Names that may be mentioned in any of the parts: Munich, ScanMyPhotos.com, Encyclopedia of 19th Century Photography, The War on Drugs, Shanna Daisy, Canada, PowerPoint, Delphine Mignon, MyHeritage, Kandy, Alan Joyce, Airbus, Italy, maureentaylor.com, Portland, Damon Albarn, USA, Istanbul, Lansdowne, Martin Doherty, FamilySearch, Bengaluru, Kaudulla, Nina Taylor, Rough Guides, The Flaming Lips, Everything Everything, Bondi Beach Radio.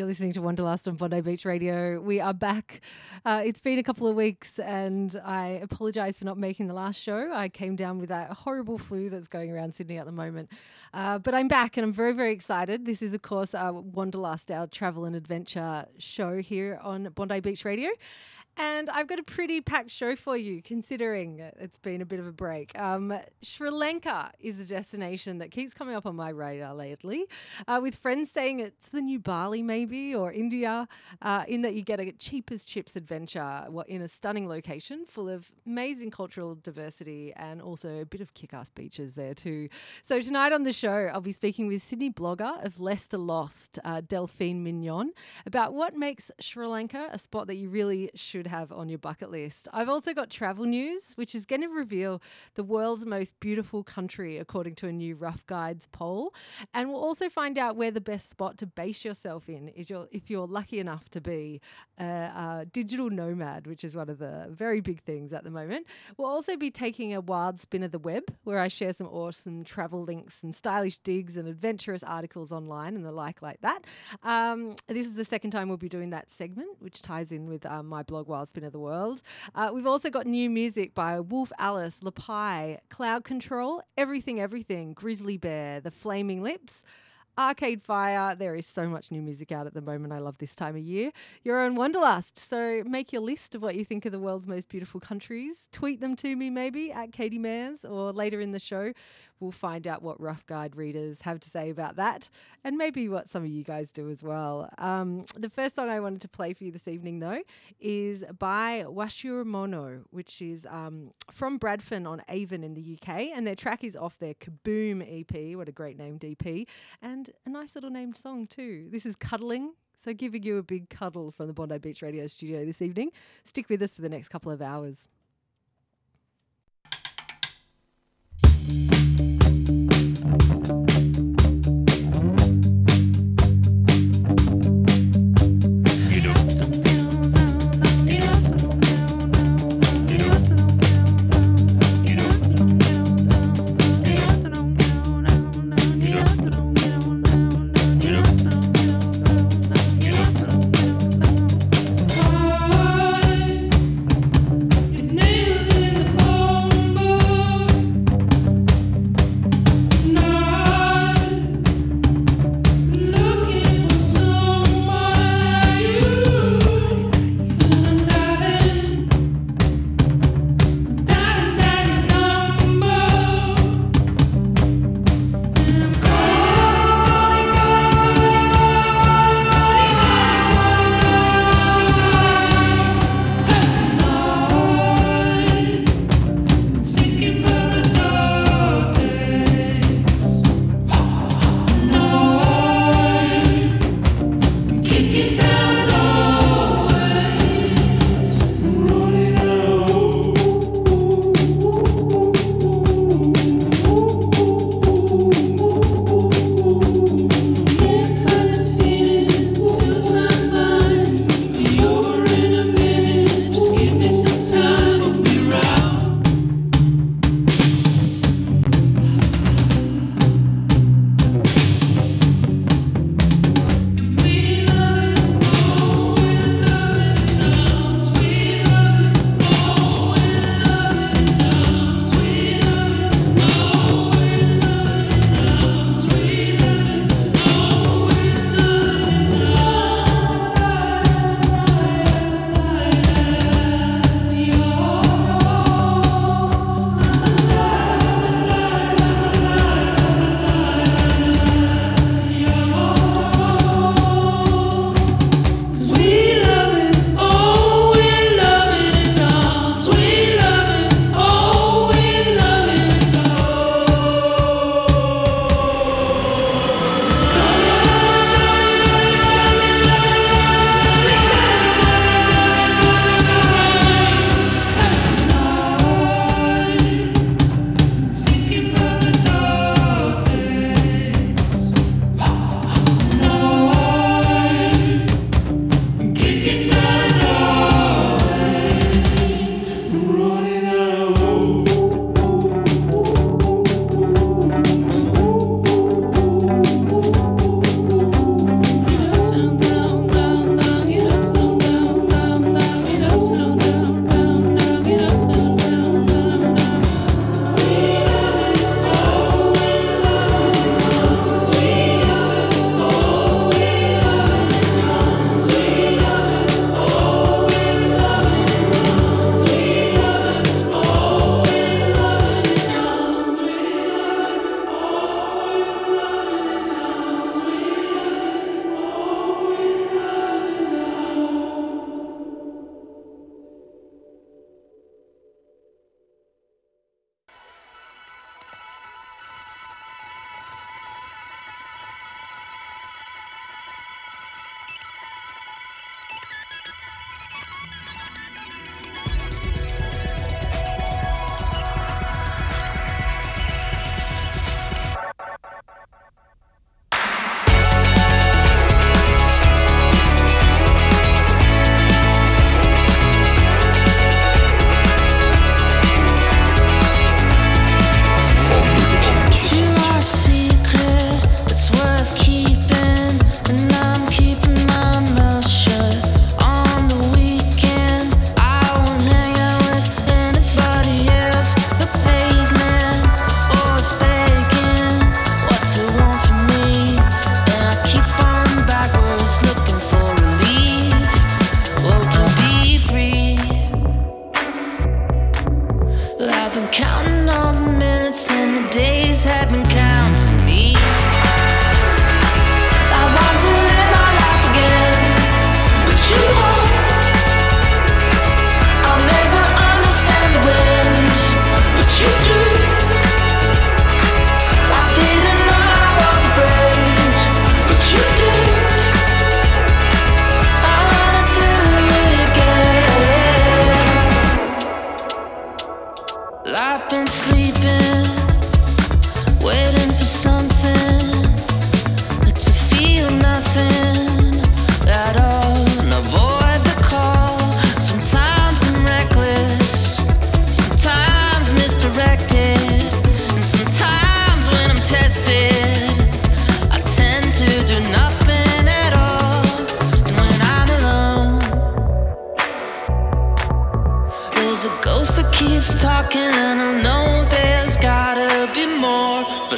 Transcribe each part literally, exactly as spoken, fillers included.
You're listening to Wanderlust on Bondi Beach Radio. We are back. Uh, it's been a couple of weeks and I apologise for not making the last show. I came down with that horrible flu that's going around Sydney at the moment. Uh, but I'm back and I'm very, very excited. This is, of course, uh, Wanderlust, our travel and adventure show here on Bondi Beach Radio. And I've got a pretty packed show for you, considering it's been a bit of a break. Um, Sri Lanka is a destination that keeps coming up on my radar lately, uh, with friends saying it's the new Bali maybe, or India, uh, in that you get a cheap as chips adventure in a stunning location full of amazing cultural diversity and also a bit of kick-ass beaches there too. So tonight on the show, I'll be speaking with Sydney blogger of Lester Lost, uh, Delphine Mignon, about what makes Sri Lanka a spot that you really should have on your bucket list. I've also got travel news, which is going to reveal the world's most beautiful country according to a new Rough Guides poll, and we'll also find out where the best spot to base yourself in is your if you're lucky enough to be a, a digital nomad, which is one of the very big things at the moment. We'll also be taking a wild spin of the web, where I share some awesome travel links and stylish digs and adventurous articles online and the like like that. Um, this is the second time we'll be doing that segment, which ties in with um, my blog Wild Spin of the World. Uh, we've also got new music by Wolf Alice, Lapai, Cloud Control, Everything Everything, Grizzly Bear, The Flaming Lips, Arcade Fire. There is so much new music out at the moment. I love this time of year. Your own Wanderlust. So make your list of what you think are the world's most beautiful countries. Tweet them to me maybe at Katie Mayers, or later in the show we'll find out what Rough Guide readers have to say about that, and maybe what some of you guys do as well. Um, the first song I wanted to play for you this evening though is by Was Your Mono, which is um, from Bradford on Avon in the U K, and their track is off their Kaboom E P. What a great name, D P. And a nice little named song too. This is Cuddling, so giving you a big cuddle from the Bondi Beach Radio studio this evening. Stick with us for the next couple of hours.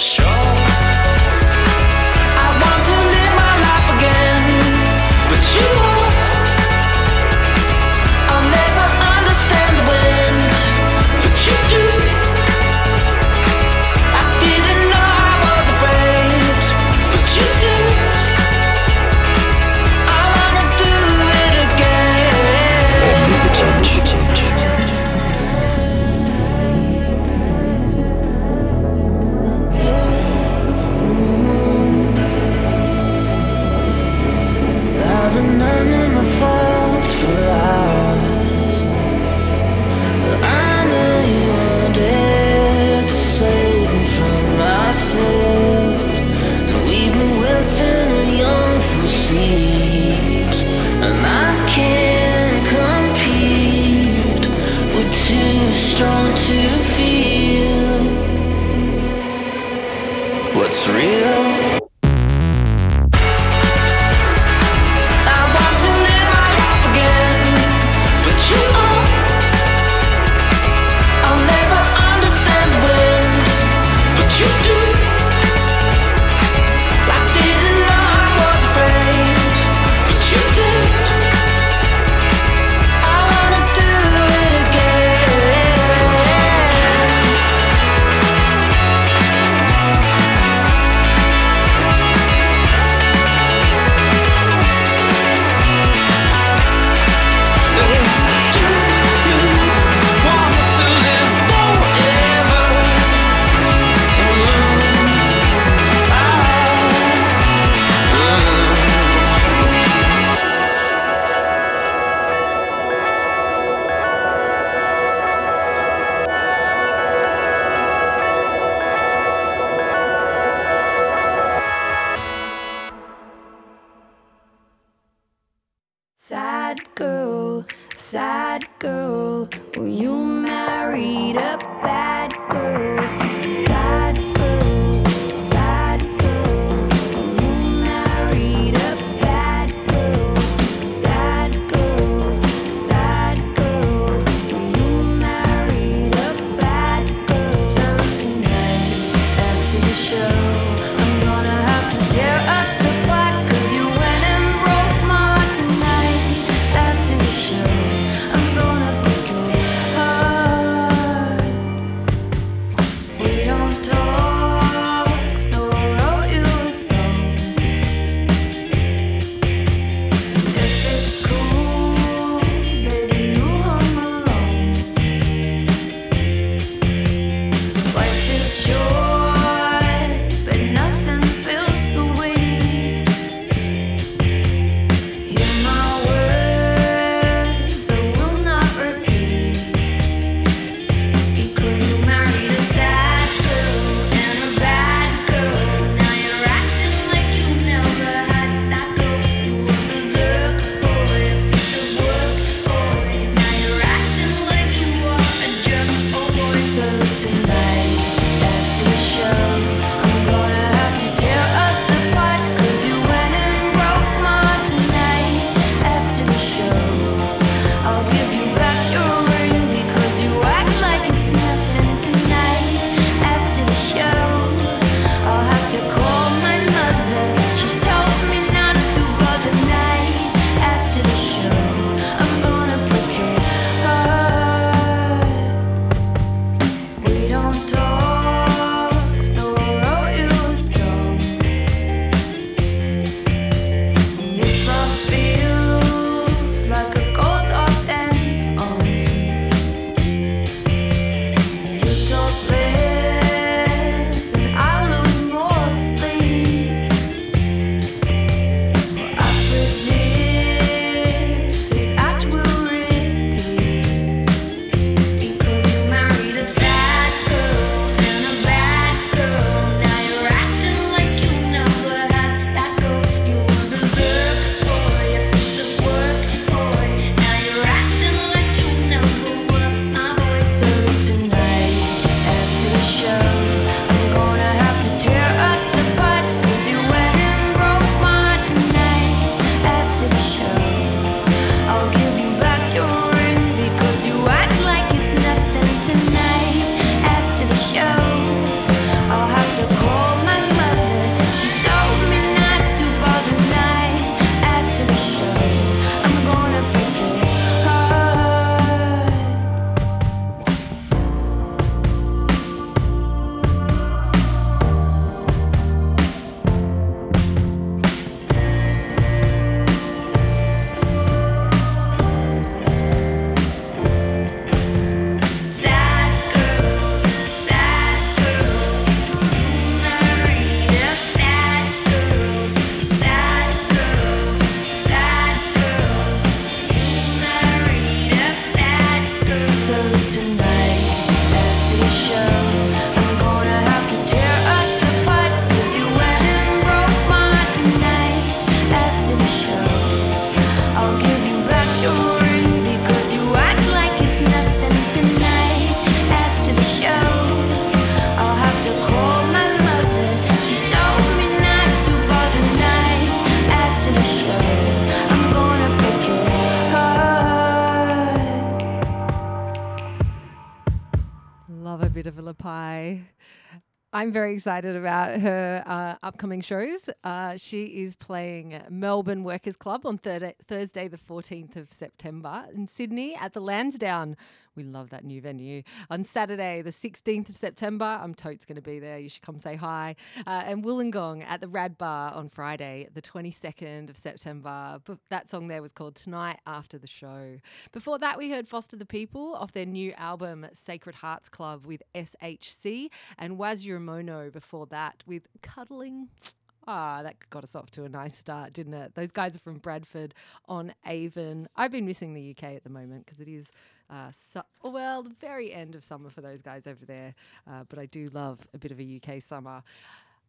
I'm gonna pie. I'm very excited about her uh, upcoming shows. Uh, she is playing Melbourne Workers Club on third- Thursday, the fourteenth of September, in Sydney at the Lansdowne. We love that new venue. On Saturday, the sixteenth of September, I'm totes going to be there. You should come say hi. Uh, and Wollongong at the Rad Bar on Friday, the twenty-second of September. But that song there was called Tonight After the Show. Before that, we heard Foster the People off their new album, Sacred Hearts Club, with S H C, and Was Your Mono before that with Cuddling. Ah, that got us off to a nice start, didn't it? Those guys are from Bradford on Avon. I've been missing the U K at the moment because it is, uh, su- well, the very end of summer for those guys over there. Uh, but I do love a bit of a U K summer.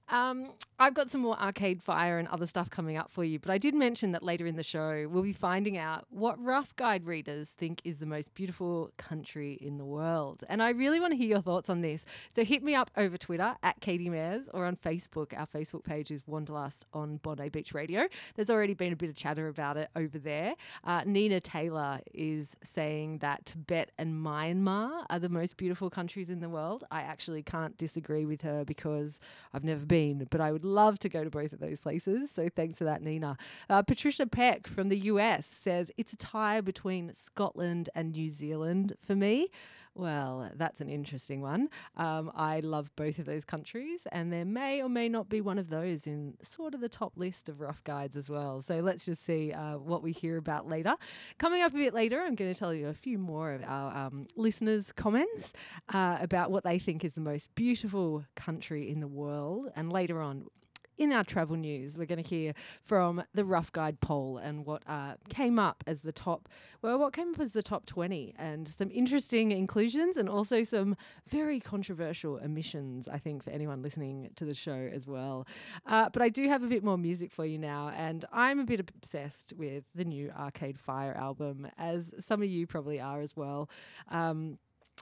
Um, I've got some more Arcade Fire and other stuff coming up for you, but I did mention that later in the show we'll be finding out what Rough Guide readers think is the most beautiful country in the world. And I really want to hear your thoughts on this. So hit me up over Twitter at Katie Mayers or on Facebook. Our Facebook page is Wanderlust on Bondi Beach Radio. There's already been a bit of chatter about it over there. Uh, Nina Taylor is saying that Tibet and Myanmar are the most beautiful countries in the world. I actually can't disagree with her because I've never been Been, but I would love to go to both of those places. So thanks for that, Nina. Uh, Patricia Peck from the U S says, it's a tie between Scotland and New Zealand for me. Well, that's an interesting one. Um, I love both of those countries, and there may or may not be one of those in sort of the top list of Rough Guides as well. So let's just see uh, what we hear about later. Coming up a bit later, I'm going to tell you a few more of our um, listeners' comments uh, about what they think is the most beautiful country in the world. And later on, in our travel news, we're going to hear from the Rough Guide poll and what uh, came up as the top, well, what came up as the top twenty, and some interesting inclusions and also some very controversial omissions, I think, for anyone listening to the show as well. Uh, but I do have a bit more music for you now, and I'm a bit obsessed with the new Arcade Fire album, as some of you probably are as well. Um,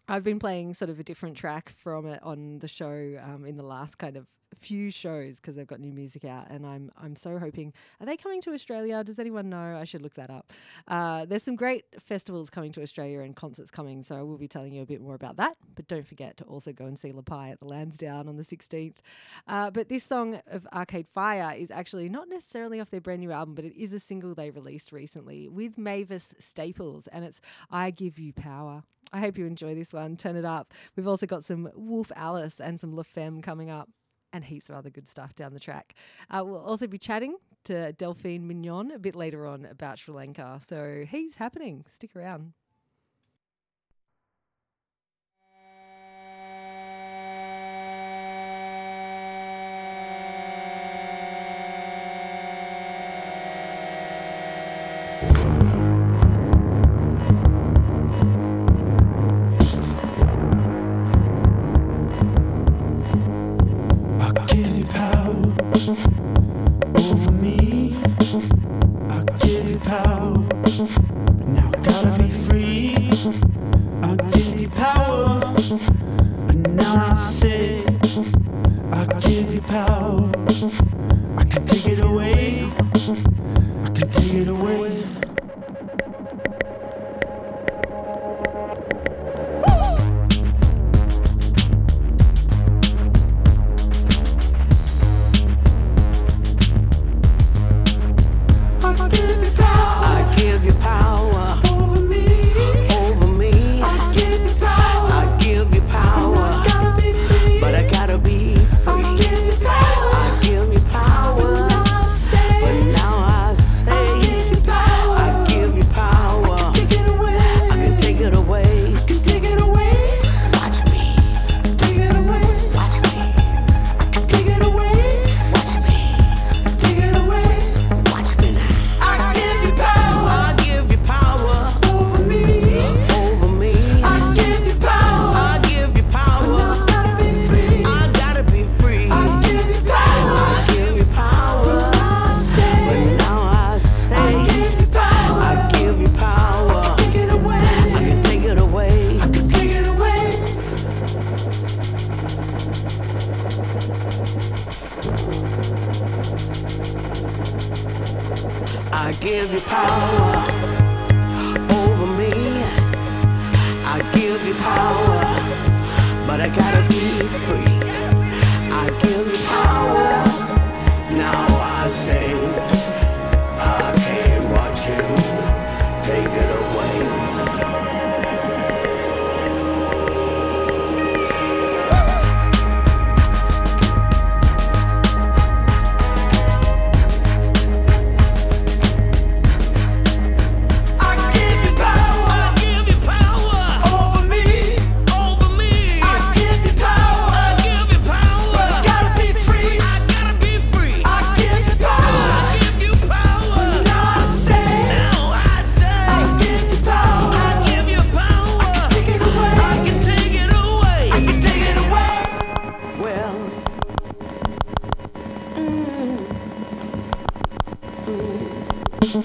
I've been playing sort of a different track from it on the show um, in the last kind of few shows because they've got new music out, and I'm I'm so hoping. Are they coming to Australia? Does anyone know? I should look that up. Uh, there's some great festivals coming to Australia and concerts coming, so I will be telling you a bit more about that. But don't forget to also go and see La Pi at the Lansdowne on the sixteenth. Uh, but this song of Arcade Fire is actually not necessarily off their brand new album, but it is a single they released recently with Mavis Staples, and it's I Give You Power. I hope you enjoy this one. Turn it up. We've also got some Wolf Alice and some La Femme coming up, and heaps of other good stuff down the track. Uh, we'll also be chatting to Delphine Mignon a bit later on about Sri Lanka. So heaps happening. Stick around. Power, but I gotta be Oh,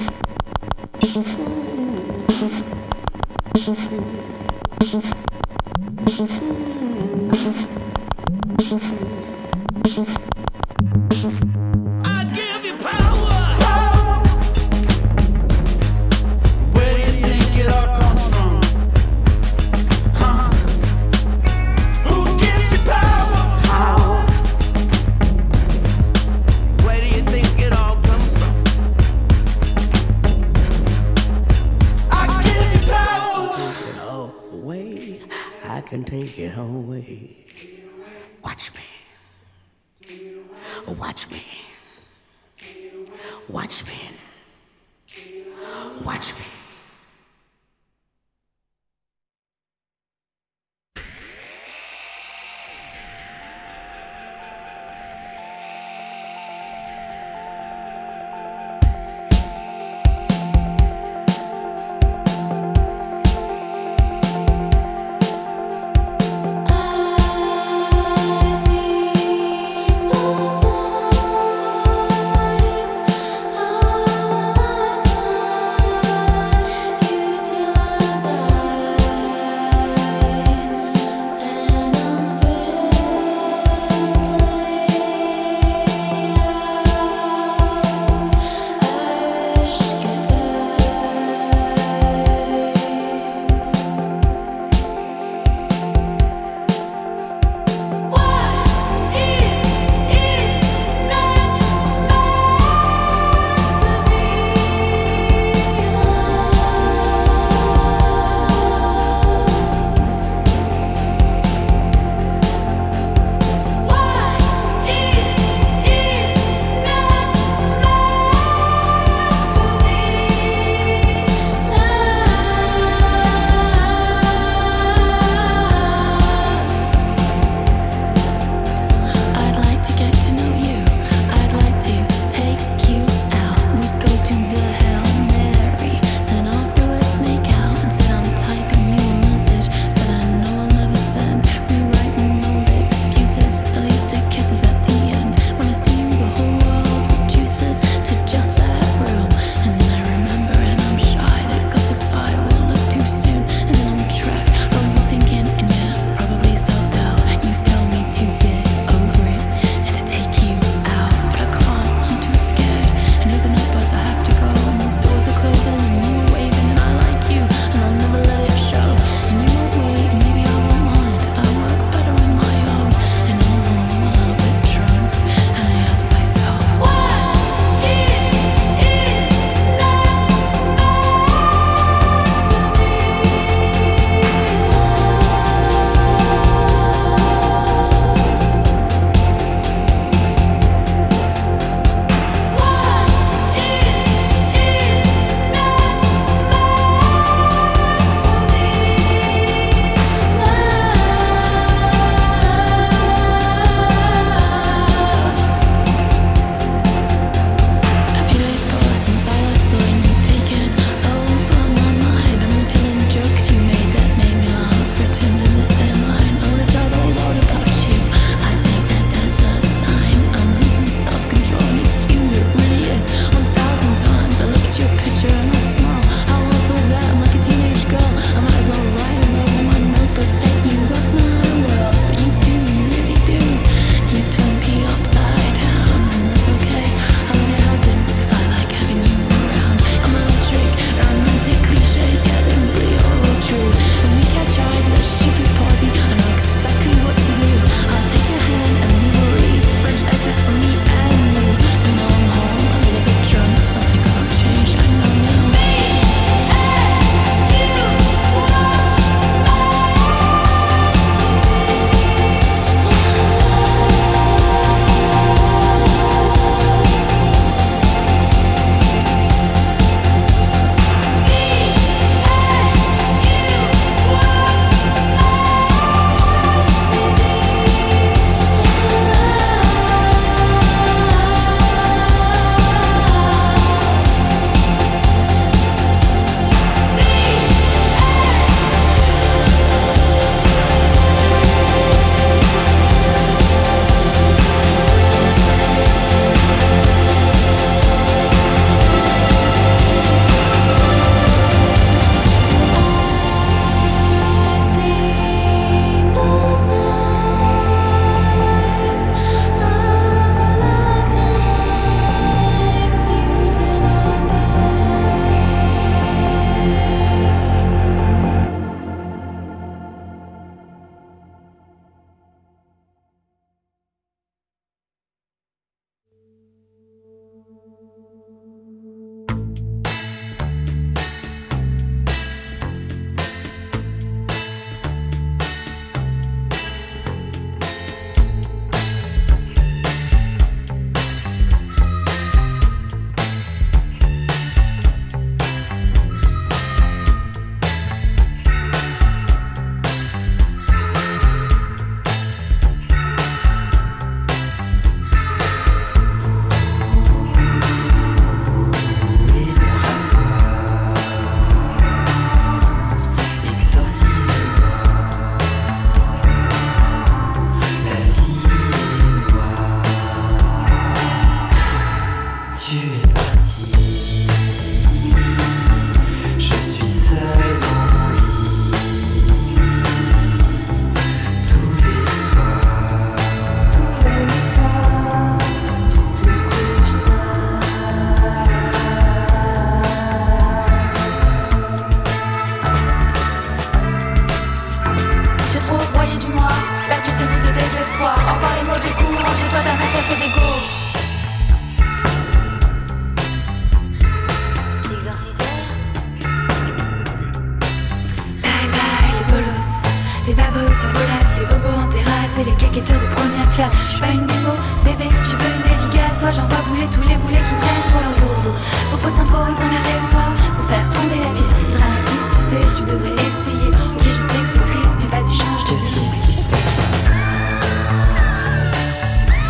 je suis pas une bimbo, bébé, je veux une dédicace. Toi j'envoie bouler tous les boulets qui me prennent pour leur gros mot. Popo s'impose dans les réseaux pour faire tomber la piste. Dramatiste, tu sais, tu devrais essayer. Ok, je sais que c'est triste, mais vas-y, change de vie.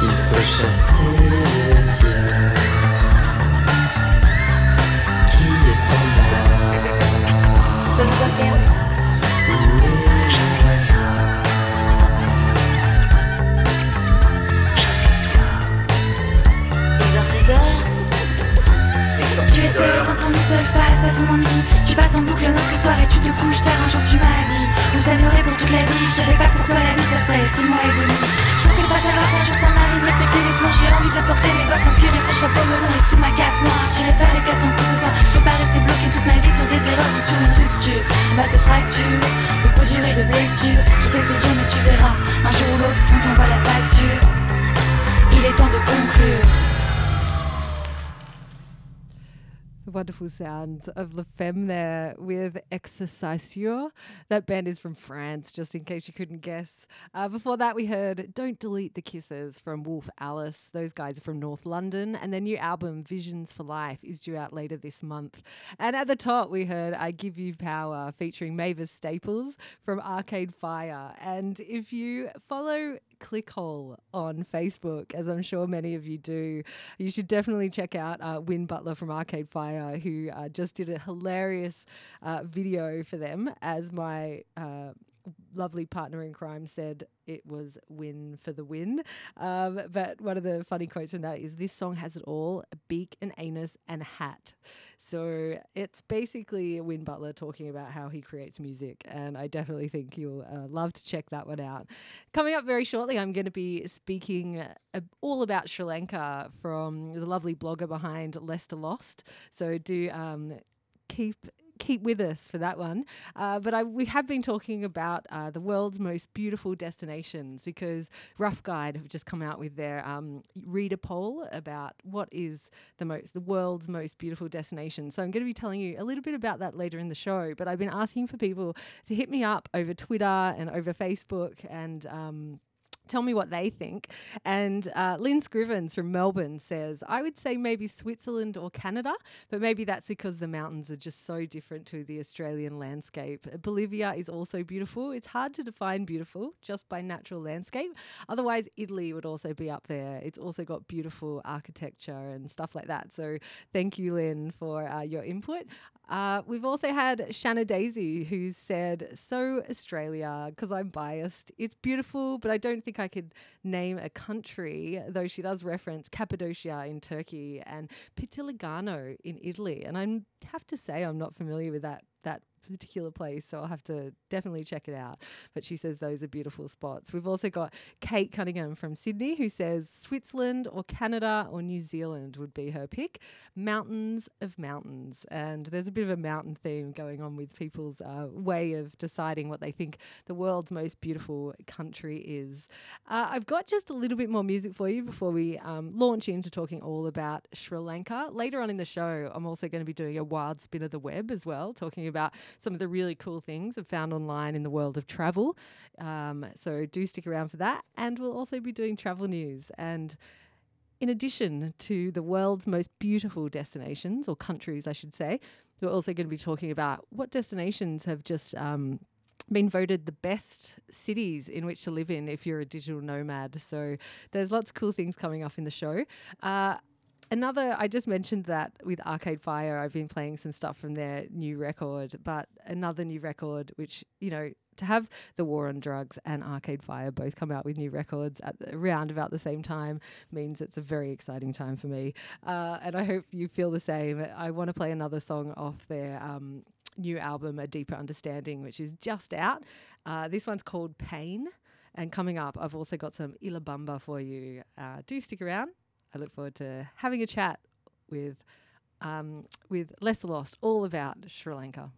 Il faut chasser le diable qui est en moi. Quand on est seul face à ton ennui, tu passes en boucle notre histoire et tu te couches tard. Un jour tu m'as dit, on s'aimerait pour toute la vie. Je savais pas que pour toi la vie ça serait six mois et demi. Je pensais pas savoir qu'un jour ça m'arriverait de péter les plombs. J'ai envie de porter les bottes en cuir et proches comme le long et sous ma cape noire. J'irai faire les quatre cents coups ce soir. Je veux pas rester bloqué toute ma vie sur des erreurs ou sur une rupture. Bah c'est fracture, beaucoup durée de blessures. Je sais que c'est dur mais tu verras, un jour ou l'autre on t'envoie la facture. Il est temps de conclure. Wonderful sounds of La Femme there with Exercicio. That band is from France, just in case you couldn't guess. Uh, before that, we heard Don't Delete the Kisses from Wolf Alice. Those guys are from North London. And their new album, Visions for Life, is due out later this month. And at the top, we heard I Give You Power featuring Mavis Staples from Arcade Fire. And if you follow Clickhole on Facebook, as I'm sure many of you do, you should definitely check out uh, Win Butler from Arcade Fire, who uh, just did a hilarious uh, video for them. As my uh, lovely partner in crime said, it was win for the win. Um, but one of the funny quotes from that is, this song has it all, a beak, an anus and a hat. So it's basically Win Butler talking about how he creates music, and I definitely think you'll uh, love to check that one out. Coming up very shortly, I'm going to be speaking uh, all about Sri Lanka from the lovely blogger behind Lester Lost. So do um, keep Keep with us for that one. Uh, but I, we have been talking about uh, the world's most beautiful destinations, because Rough Guide have just come out with their um, reader poll about what is the most, the world's most beautiful destination. So I'm going to be telling you a little bit about that later in the show. But I've been asking for people to hit me up over Twitter and over Facebook and um, tell me what they think. And uh, Lynn Scrivens from Melbourne says, I would say maybe Switzerland or Canada, but maybe that's because the mountains are just so different to the Australian landscape. Bolivia is also beautiful. It's hard to define beautiful just by natural landscape. Otherwise, Italy would also be up there. It's also got beautiful architecture and stuff like that. So thank you, Lynn, for uh, your input. Uh, we've also had Shanna Daisy, who said, so Australia, because I'm biased. It's beautiful, but I don't think I could name a country, though she does reference Cappadocia in Turkey and Pitigliano in Italy. And I have to say I'm not familiar with that that particular place, so I'll have to definitely check it out. But she says those are beautiful spots. We've also got Kate Cunningham from Sydney, who says Switzerland or Canada or New Zealand would be her pick. Mountains of mountains. And there's a bit of a mountain theme going on with people's uh, way of deciding what they think the world's most beautiful country is. Uh, I've got just a little bit more music for you before we um, launch into talking all about Sri Lanka. Later on in the show, I'm also going to be doing a wild spin of the web as well, talking about some of the really cool things I've found online in the world of travel. Um, so do stick around for that. And we'll also be doing travel news. And in addition to the world's most beautiful destinations, or countries, I should say, we're also going to be talking about what destinations have just um, been voted the best cities in which to live in if you're a digital nomad. So there's lots of cool things coming up in the show. Uh, Another, I just mentioned that with Arcade Fire, I've been playing some stuff from their new record, but another new record, which, you know, to have The War on Drugs and Arcade Fire both come out with new records at the, around about the same time, means it's a very exciting time for me. Uh, and I hope you feel the same. I want to play another song off their um, new album, A Deeper Understanding, which is just out. Uh, this one's called Pain. And coming up, I've also got some Ila Bumba for you. Uh, do stick around. I look forward to having a chat with um, with Lester Lost all about Sri Lanka.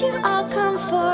You, I'll come for.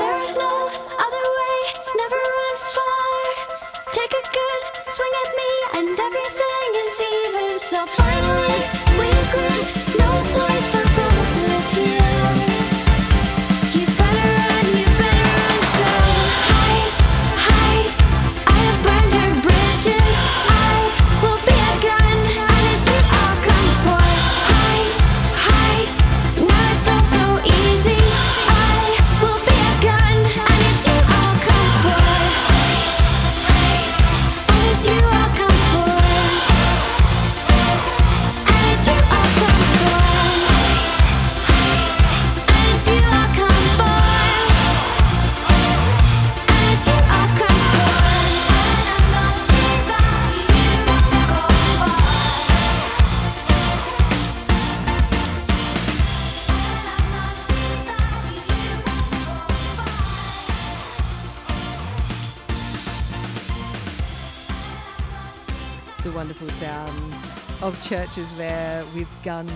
the wonderful sounds of Churches there with Gun.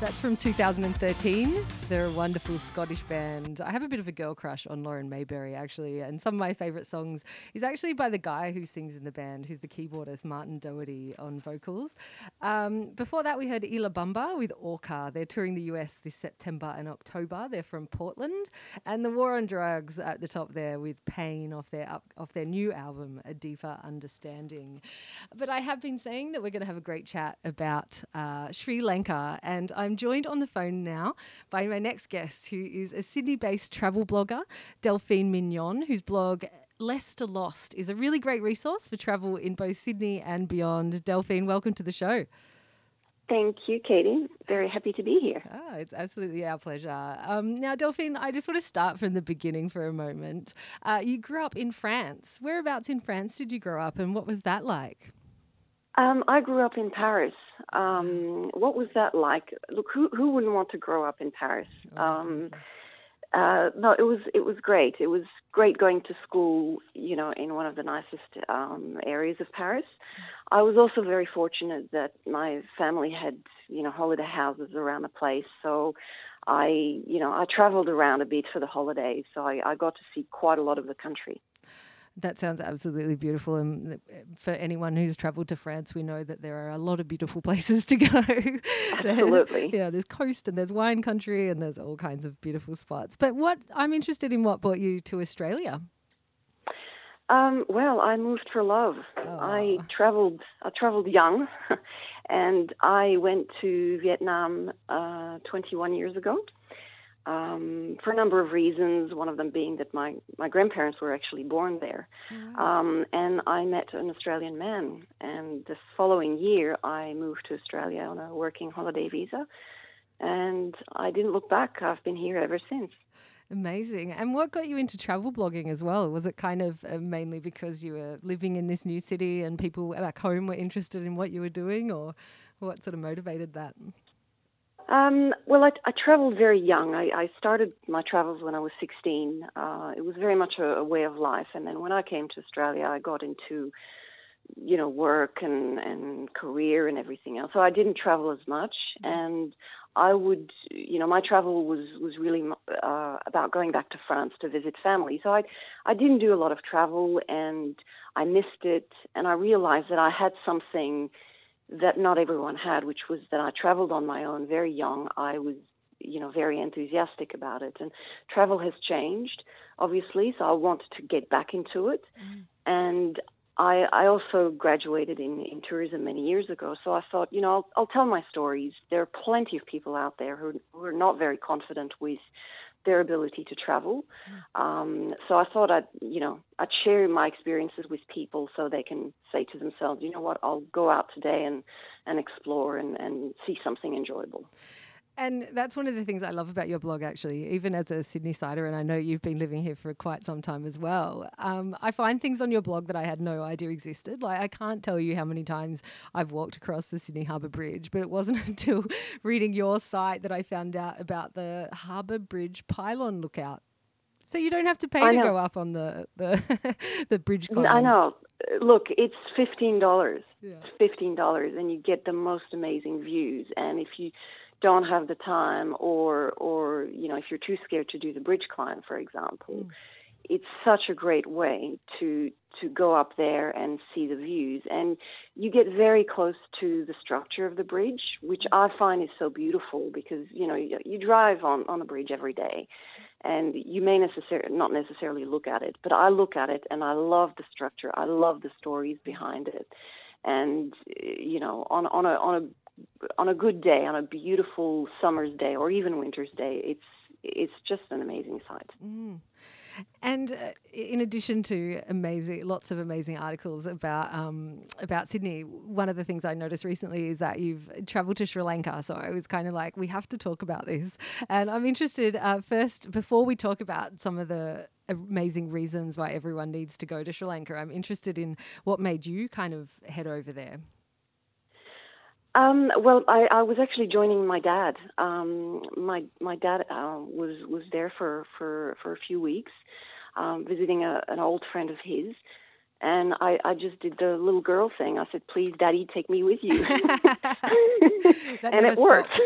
That's from two thousand thirteen. They're a wonderful Scottish band. I have a bit of a girl crush on Lauren Mayberry, actually, and some of my favourite songs is actually by the guy who sings in the band, who's the keyboardist, Martin Doherty, on vocals. Um, before that, we heard Ila Bumba with Orca. They're touring the U S this September and October. They're from Portland. And The War on Drugs at the top there with Pain off their, up, off their new album, A Deeper Understanding. But I have been saying that we're going to have a great chat about uh, Sri Lanka, and I'm I'm joined on the phone now by my next guest, who is a Sydney-based travel blogger, Delphine Mignon, whose blog Lester Lost is a really great resource for travel in both Sydney and beyond. Delphine, welcome to the show. Thank you, Katie. Very happy to be here. Ah, it's absolutely our pleasure. Um, now, Delphine, I just want to start from the beginning for a moment. Uh, you grew up in France. Whereabouts in France did you grow up, and what was that like? Um, I grew up in Paris. Um, what was that like? Look, who, who wouldn't want to grow up in Paris? Um, uh, no, it was it was great. It was great going to school, you know, in one of the nicest um, areas of Paris. I was also very fortunate that my family had, you know, holiday houses around the place. So I, you know, I traveled around a bit for the holidays. So I, I got to see quite a lot of the country. That sounds absolutely beautiful, and for anyone who's travelled to France, we know that there are a lot of beautiful places to go. Absolutely. Yeah, there's coast and there's wine country and there's all kinds of beautiful spots. But what I'm interested in, what brought you to Australia? Um, well, I moved for love. Oh. I travelled I travelled young, and I went to Vietnam uh, twenty-one years ago. Um, for a number of reasons, one of them being that my, my grandparents were actually born there. Mm-hmm. Um, and I met an Australian man. And the following year, I moved to Australia on a working holiday visa. And I didn't look back. I've been here ever since. Amazing. And what got you into travel blogging as well? Was it kind of uh, mainly because you were living in this new city and people back home were interested in what you were doing, or what sort of motivated that? Um, well, I, I traveled very young. I, I started my travels when I was sixteen. Uh, it was very much a, a way of life. And then when I came to Australia, I got into, you know, work and, and career and everything else. So I didn't travel as much. And I would, you know, my travel was, was really uh, about going back to France to visit family. So I, I didn't do a lot of travel, and I missed it. And I realized that I had something that not everyone had, which was that I traveled on my own very young. I was, you know, very enthusiastic about it. And travel has changed, obviously, so I wanted to get back into it. Mm. And I, I also graduated in, in tourism many years ago, so I thought, you know, I'll, I'll tell my stories. There are plenty of people out there who, who are not very confident with their ability to travel. Mm. Um, so I thought I'd, you know, I'd share my experiences with people so they can say to themselves, you know what, I'll go out today and, and explore and, and see something enjoyable. And that's one of the things I love about your blog, actually, even as a Sydney-sider, and I know you've been living here for quite some time as well. Um, I find things on your blog that I had no idea existed. Like, I can't tell you how many times I've walked across the Sydney Harbour Bridge, but it wasn't until reading your site that I found out about the Harbour Bridge pylon lookout. So you don't have to pay to go up on the the, the bridge column. I know. Look, it's fifteen dollars. Yeah. It's fifteen dollars, and you get the most amazing views. And if you don't have the time, or, or you know, if you're too scared to do the bridge climb, for example, mm. it's such a great way to to go up there and see the views. And you get very close to the structure of the bridge, which I find is so beautiful because, you know, you, you drive on, on a bridge every day, and you may necessar- not necessarily look at it, but I look at it and I love the structure. I love the stories behind it. And, you know, on, on a on a on a good day, on a beautiful summer's day, or even winter's day, it's it's just an amazing sight. Mm. And uh, in addition to amazing, lots of amazing articles about um, about Sydney, one of the things I noticed recently is that you've travelled to Sri Lanka. So I was kind of like, we have to talk about this. And I'm interested uh, first, before we talk about some of the amazing reasons why everyone needs to go to Sri Lanka, I'm interested in what made you kind of head over there. Um, well, I, I was actually joining my dad. Um, my my dad uh, was was there for, for, for a few weeks, um, visiting a, an old friend of his, And I, I just did the little girl thing. I said, please, Daddy, take me with you. And it worked.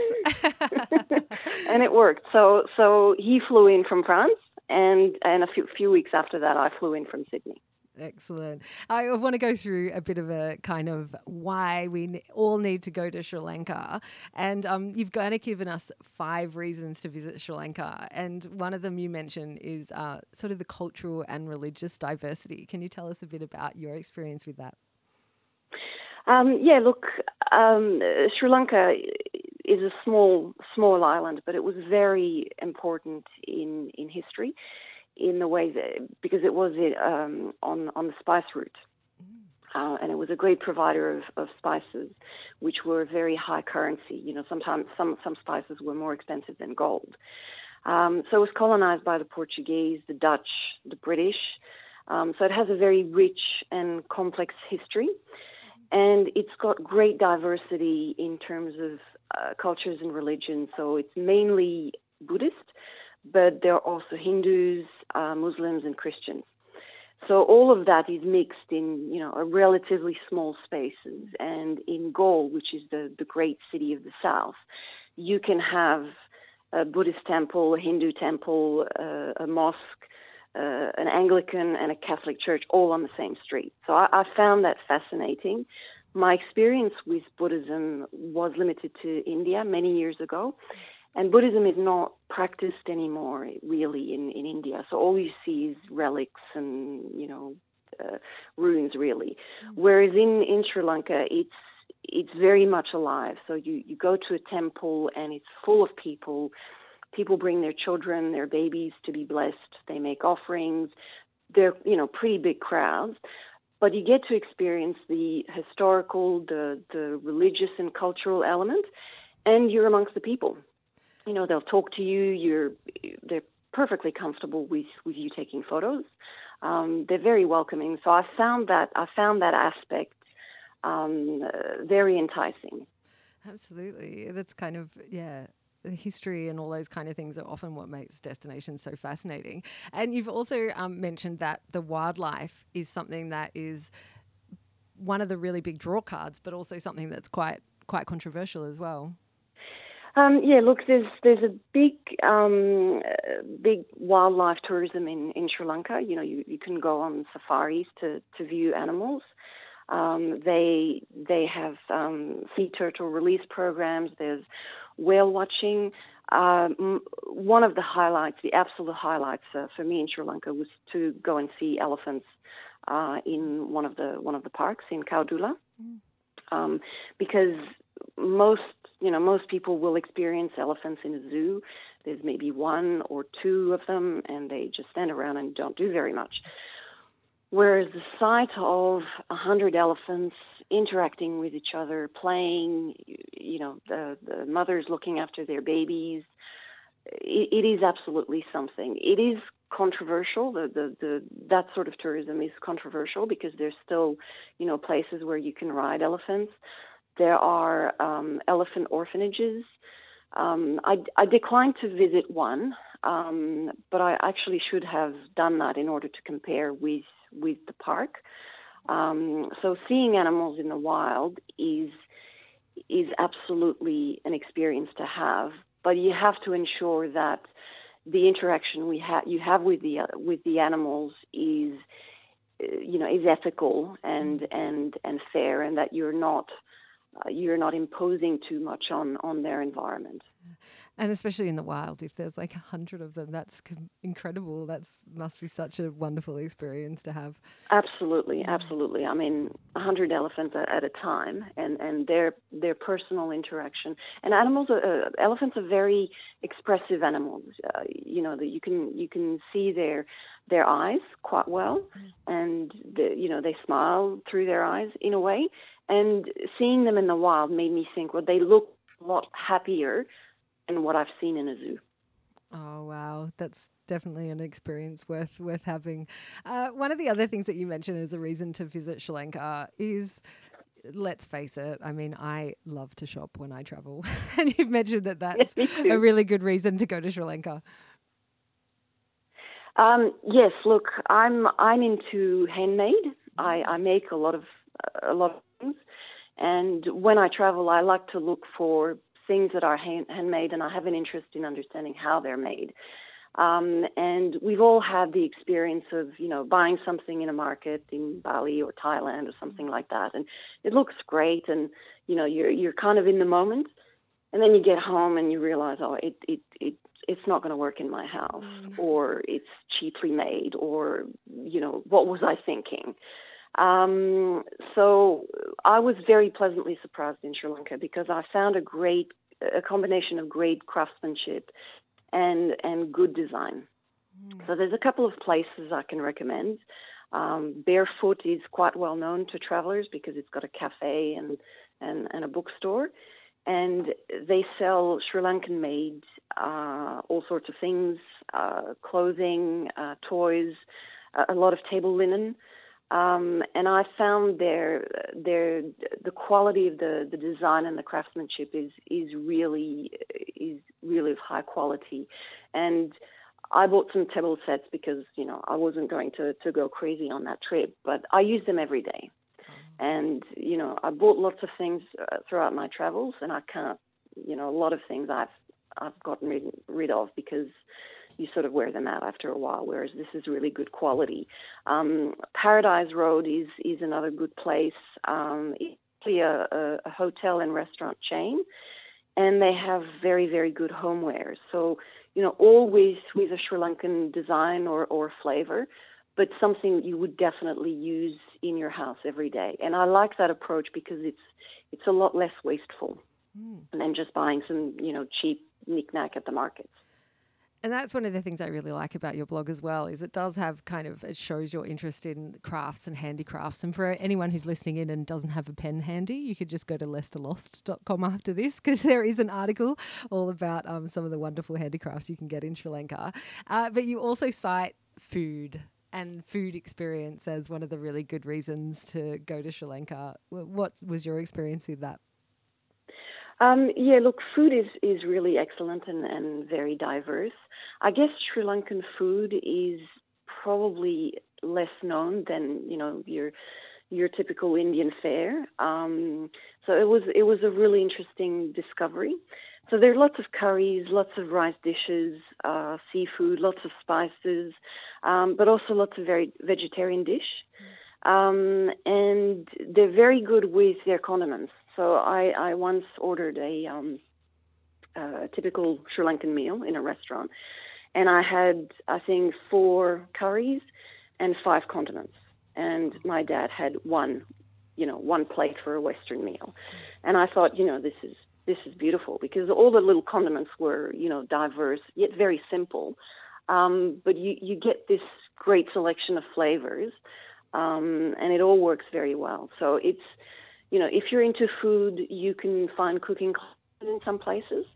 And it worked. So so he flew in from France, and, and a few, few weeks after that, I flew in from Sydney. Excellent. I want to go through a bit of a kind of why we all need to go to Sri Lanka. And um, you've kind of given us five reasons to visit Sri Lanka. And one of them you mentioned is uh, sort of the cultural and religious diversity. Can you tell us a bit about your experience with that? Um, yeah, look, um, Sri Lanka is a small, small island, but it was very important in, in history. In the way that, because it was um, on on the spice route, uh, and it was a great provider of, of spices, which were very high currency. You know, sometimes some some spices were more expensive than gold. Um, so it was colonized by the Portuguese, the Dutch, the British. Um, so it has a very rich and complex history, and it's got great diversity in terms of uh, cultures and religions. So it's mainly Buddhist, but there are also Hindus, uh, Muslims, and Christians. So all of that is mixed in, you know, a relatively small spaces. And in Gaul, which is the, the great city of the south, you can have a Buddhist temple, a Hindu temple, uh, a mosque, uh, an Anglican, and a Catholic church all on the same street. So I, I found that fascinating. My experience with Buddhism was limited to India many years ago. And Buddhism is not practiced anymore, really, in, in India. So all you see is relics and, you know, uh, ruins, really. Mm-hmm. Whereas in, in Sri Lanka, it's it's very much alive. So you, you go to a temple and it's full of people. People bring their children, their babies to be blessed. They make offerings. They're, you know, pretty big crowds. But you get to experience the historical, the the religious and cultural element, and you're amongst the people. You know, they'll talk to you. You're, they're perfectly comfortable with, with you taking photos. Um, they're very welcoming. So I found that I found that aspect um, uh, very enticing. Absolutely, that's kind of yeah. The history and all those kind of things are often what makes destinations so fascinating. And you've also um, mentioned that the wildlife is something that is one of the really big draw cards, but also something that's quite quite controversial as well. Um, yeah, look, there's there's a big um, big wildlife tourism in, in Sri Lanka. You know, you, you can go on safaris to, to view animals. Um, they they have um, sea turtle release programs. There's whale watching. Um, one of the highlights, the absolute highlights uh, for me in Sri Lanka, was to go and see elephants uh, in one of the one of the parks in Kaudulla, um, because most You know, most people will experience elephants in a zoo. There's maybe one or two of them, and they just stand around and don't do very much. Whereas the sight of one hundred elephants interacting with each other, playing, you know, the, the mothers looking after their babies, it, it is absolutely something. It is controversial. The, the, the, that sort of tourism is controversial because there's still, you know, places where you can ride elephants. There are um, elephant orphanages. Um, I, I declined to visit one, um, but I actually should have done that in order to compare with with the park. Um, so seeing animals in the wild is is absolutely an experience to have, but you have to ensure that the interaction we ha- you have with the with the animals is you know is ethical and and, and fair, and that you're not Uh, you're not imposing too much on, on their environment. And especially in the wild, if there's like a hundred of them, that's com- incredible. That's must be such a wonderful experience to have. Absolutely, absolutely. I mean, a hundred elephants at a time, and, and their their personal interaction. And animals, are, uh, elephants are very expressive animals. Uh, you know that you can you can see their their eyes quite well, and the, you know they smile through their eyes in a way. And seeing them in the wild made me think, well, they look a lot happier than what I've seen in a zoo. Oh, wow. That's definitely an experience worth worth having. Uh, one of the other things that you mentioned as a reason to visit Sri Lanka is, let's face it, I mean, I love to shop when I travel. And you've mentioned that that's yes, a really good reason to go to Sri Lanka. Um, yes, look, I'm I'm into handmade. I, I make a lot of a lot of things, and when I travel, I like to look for things that are hand, handmade, and I have an interest in understanding how they're made. Um, and we've all had the experience of, you know, buying something in a market in Bali or Thailand or something like that, and it looks great, and you know, you're you're kind of in the moment, and then you get home and you realize, oh, it it it it's not going to work in my house, or it's cheaply made, or you know, what was I thinking? Um, so I was very pleasantly surprised in Sri Lanka because I found a great a combination of great craftsmanship and and good design. Mm. So there's a couple of places I can recommend. Um, Barefoot is quite well known to travelers because it's got a cafe and, and, and a bookstore. And they sell Sri Lankan-made uh, all sorts of things, uh, clothing, uh, toys, a lot of table linen. Um, and I found their their the quality of the, the design and the craftsmanship is is really is really of high quality, and I bought some table sets because you know I wasn't going to, to go crazy on that trip, but I use them every day, and you know I bought lots of things uh, throughout my travels, and I can't you know a lot of things I've I've gotten rid, rid of because you sort of wear them out after a while, whereas this is really good quality. Um, Paradise Road is is another good place. Um, it's a, a, a hotel and restaurant chain, and they have very, very good homeware. So, you know, always with a Sri Lankan design or, or flavor, but something you would definitely use in your house every day. And I like that approach because it's it's a lot less wasteful mm. than just buying some, you know, cheap knick-knack at the markets. And that's one of the things I really like about your blog as well, is it does have kind of, it shows your interest in crafts and handicrafts. And for anyone who's listening in and doesn't have a pen handy, you could just go to lester lost dot com after this, because there is an article all about um, some of the wonderful handicrafts you can get in Sri Lanka. Uh, but you also cite food and food experience as one of the really good reasons to go to Sri Lanka. What was your experience with that? Um, yeah, look, food is, is really excellent and, and very diverse. I guess Sri Lankan food is probably less known than, you know, your your typical Indian fare. Um, so it was it was a really interesting discovery. So there are lots of curries, lots of rice dishes, uh, seafood, lots of spices, um, but also lots of very vegetarian dish. Um, and they're very good with their condiments. So I, I once ordered a, um, a typical Sri Lankan meal in a restaurant, and I had, I think, four curries and five condiments, and my dad had one, you know, one plate for a Western meal. And I thought, you know, this is this is beautiful because all the little condiments were, you know, diverse yet very simple, um, but you, you get this great selection of flavors, um, and it all works very well. So it's You know, if you're into food, you can find cooking in some places,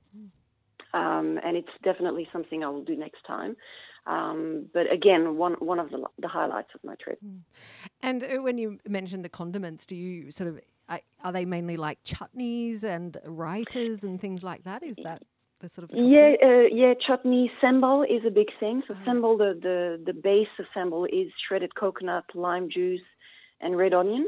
um, and it's definitely something I will do next time. Um, but again, one one of the, the highlights of my trip. And when you mentioned the condiments, do you sort of are they mainly like chutneys and raitas and things like that? Is that the sort of yeah, uh, yeah, chutney sambal is a big thing. So oh. sambal, the, the the base of sambal is shredded coconut, lime juice, and red onion.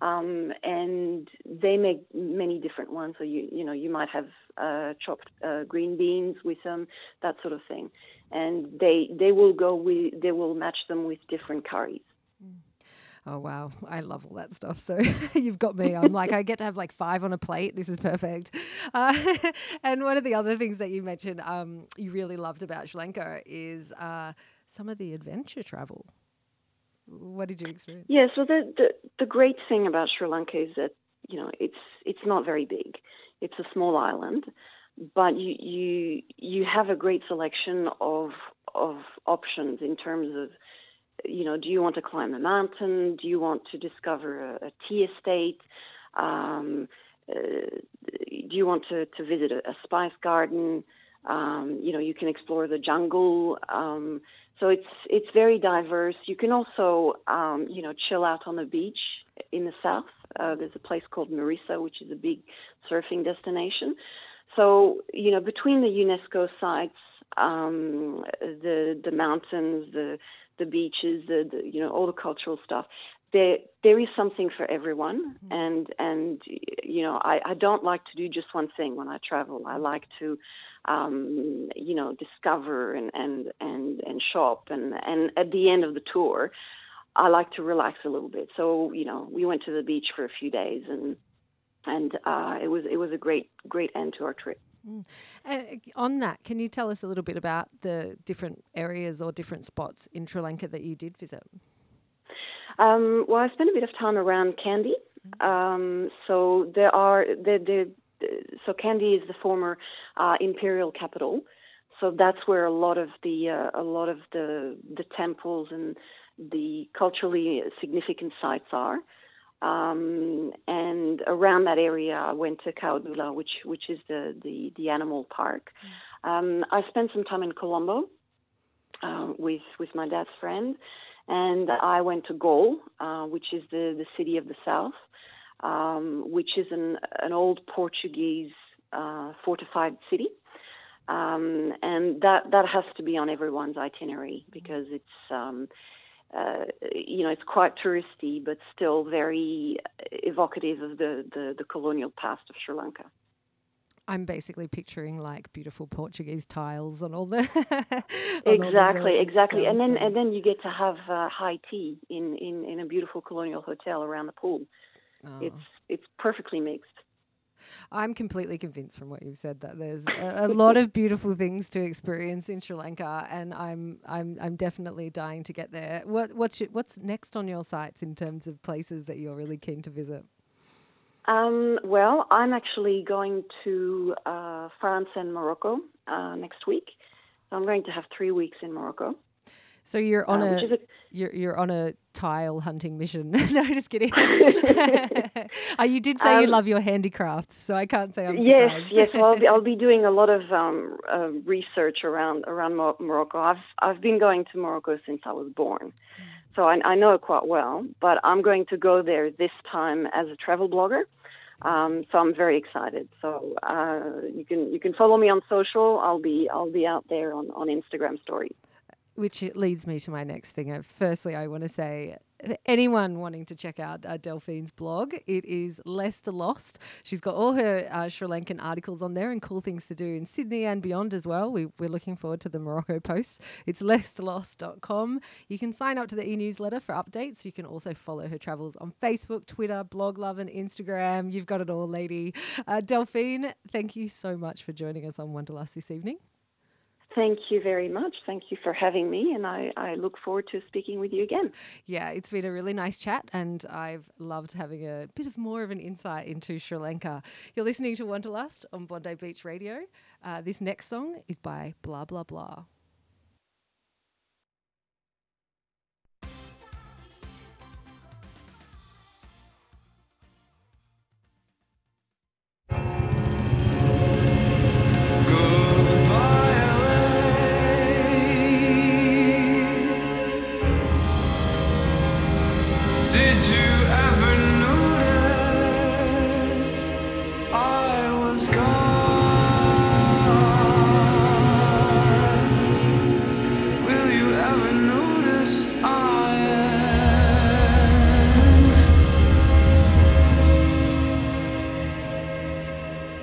Um, and they make many different ones. So, you you know, you might have uh, chopped uh, green beans with them, that sort of thing. And they they will go with, they will match them with different curries. Oh, wow. I love all that stuff. So you've got me. I'm like, I get to have like five on a plate. This is perfect. Uh, and one of the other things that you mentioned um, you really loved about Sri Lanka is uh, some of the adventure travel. What did you experience? Yeah, so the, the the great thing about Sri Lanka is that, you know, it's it's not very big. It's a small island, but you you, you have a great selection of of options in terms of, you know, do you want to climb a mountain? Do you want to discover a, a tea estate? Um, uh, do you want to, to visit a, a spice garden? Um, you know, you can explore the jungle. Um, so it's it's very diverse. You can also, um, you know, chill out on the beach in the south. Uh, there's a place called Marissa, which is a big surfing destination. So, you know, between the UNESCO sites, um, the the mountains, the the beaches, the, the you know all the cultural stuff, there there is something for everyone, and and you know I, I don't like to do just one thing when I travel. I like to um, you know discover and and and, and shop, and, and at the end of the tour, I like to relax a little bit. So you know we went to the beach for a few days, and and uh, it was it was a great great end to our trip. Mm. Uh, on that, can you tell us a little bit about the different areas or different spots in Sri Lanka that you did visit? Um, well, I spent a bit of time around Kandy. Um, so there are there, there, so Kandy is the former uh, imperial capital. So that's where a lot of the uh, a lot of the the temples and the culturally significant sites are. Um, and around that area, I went to Kaudulla, which which is the the, the animal park. Um, I spent some time in Colombo uh, with with my dad's friend. And I went to Gaul, uh, which is the, the city of the south, um, which is an, an old Portuguese uh, fortified city. Um, and that, that has to be on everyone's itinerary because it's, um, uh, you know, it's quite touristy, but still very evocative of the, the, the colonial past of Sri Lanka. I'm basically picturing like beautiful Portuguese tiles on all the on exactly, all the exactly, and then and then you get to have uh, high tea in, in, in a beautiful colonial hotel around the pool. Oh. It's it's perfectly mixed. I'm completely convinced from what you've said that there's a, a lot of beautiful things to experience in Sri Lanka, and I'm I'm I'm definitely dying to get there. What what's your, what's next on your sites in terms of places that you're really keen to visit? Um, well, I'm actually going to uh, France and Morocco uh, next week. So I'm going to have three weeks in Morocco. So you're on uh, a, a you're you're on a tile hunting mission. No, just kidding. uh, you did say um, you love your handicrafts, so I can't say I'm surprised. Yes, yes. Well, I'll be, I'll be doing a lot of um, uh, research around around Mor- Morocco. I've I've been going to Morocco since I was born. So I, I know it quite well, but I'm going to go there this time as a travel blogger. Um, so I'm very excited. So uh, you can you can follow me on social. I'll be I'll be out there on, on Instagram stories. Which leads me to my next thing. Firstly, I want to say, anyone wanting to check out uh, Delphine's blog, it is Lester Lost. She's got all her uh, Sri Lankan articles on there and cool things to do in Sydney and beyond as well. We, we're looking forward to the Morocco posts. It's lester lost dot com. You can sign up to the e-newsletter for updates. You can also follow her travels on Facebook, Twitter, Blog Love and Instagram. You've got it all, lady. Uh, Delphine, thank you so much for joining us on Wanderlust this evening. Thank you very much. Thank you for having me, and I, I look forward to speaking with you again. Yeah, it's been a really nice chat, and I've loved having a bit of more of an insight into Sri Lanka. You're listening to Wanderlust on Bondi Beach Radio. Uh, this next song is by Blah Blah Blah.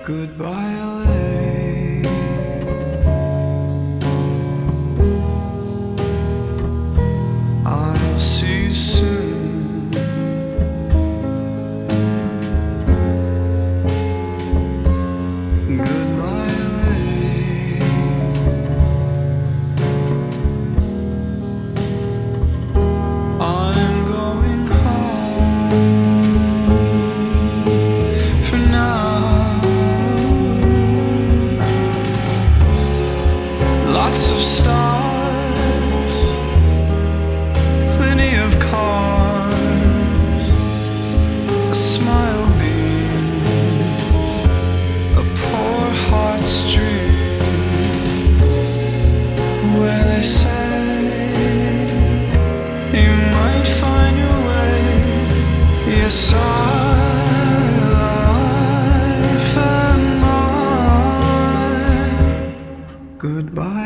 Goodbye, L A. I'll see you soon. Goodbye, L A. I'm going home for now. Lots of stars, plenty of cars, a smile beam, a poor heart's dream, where they say you might find your way. Yes, I goodbye, L A.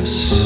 I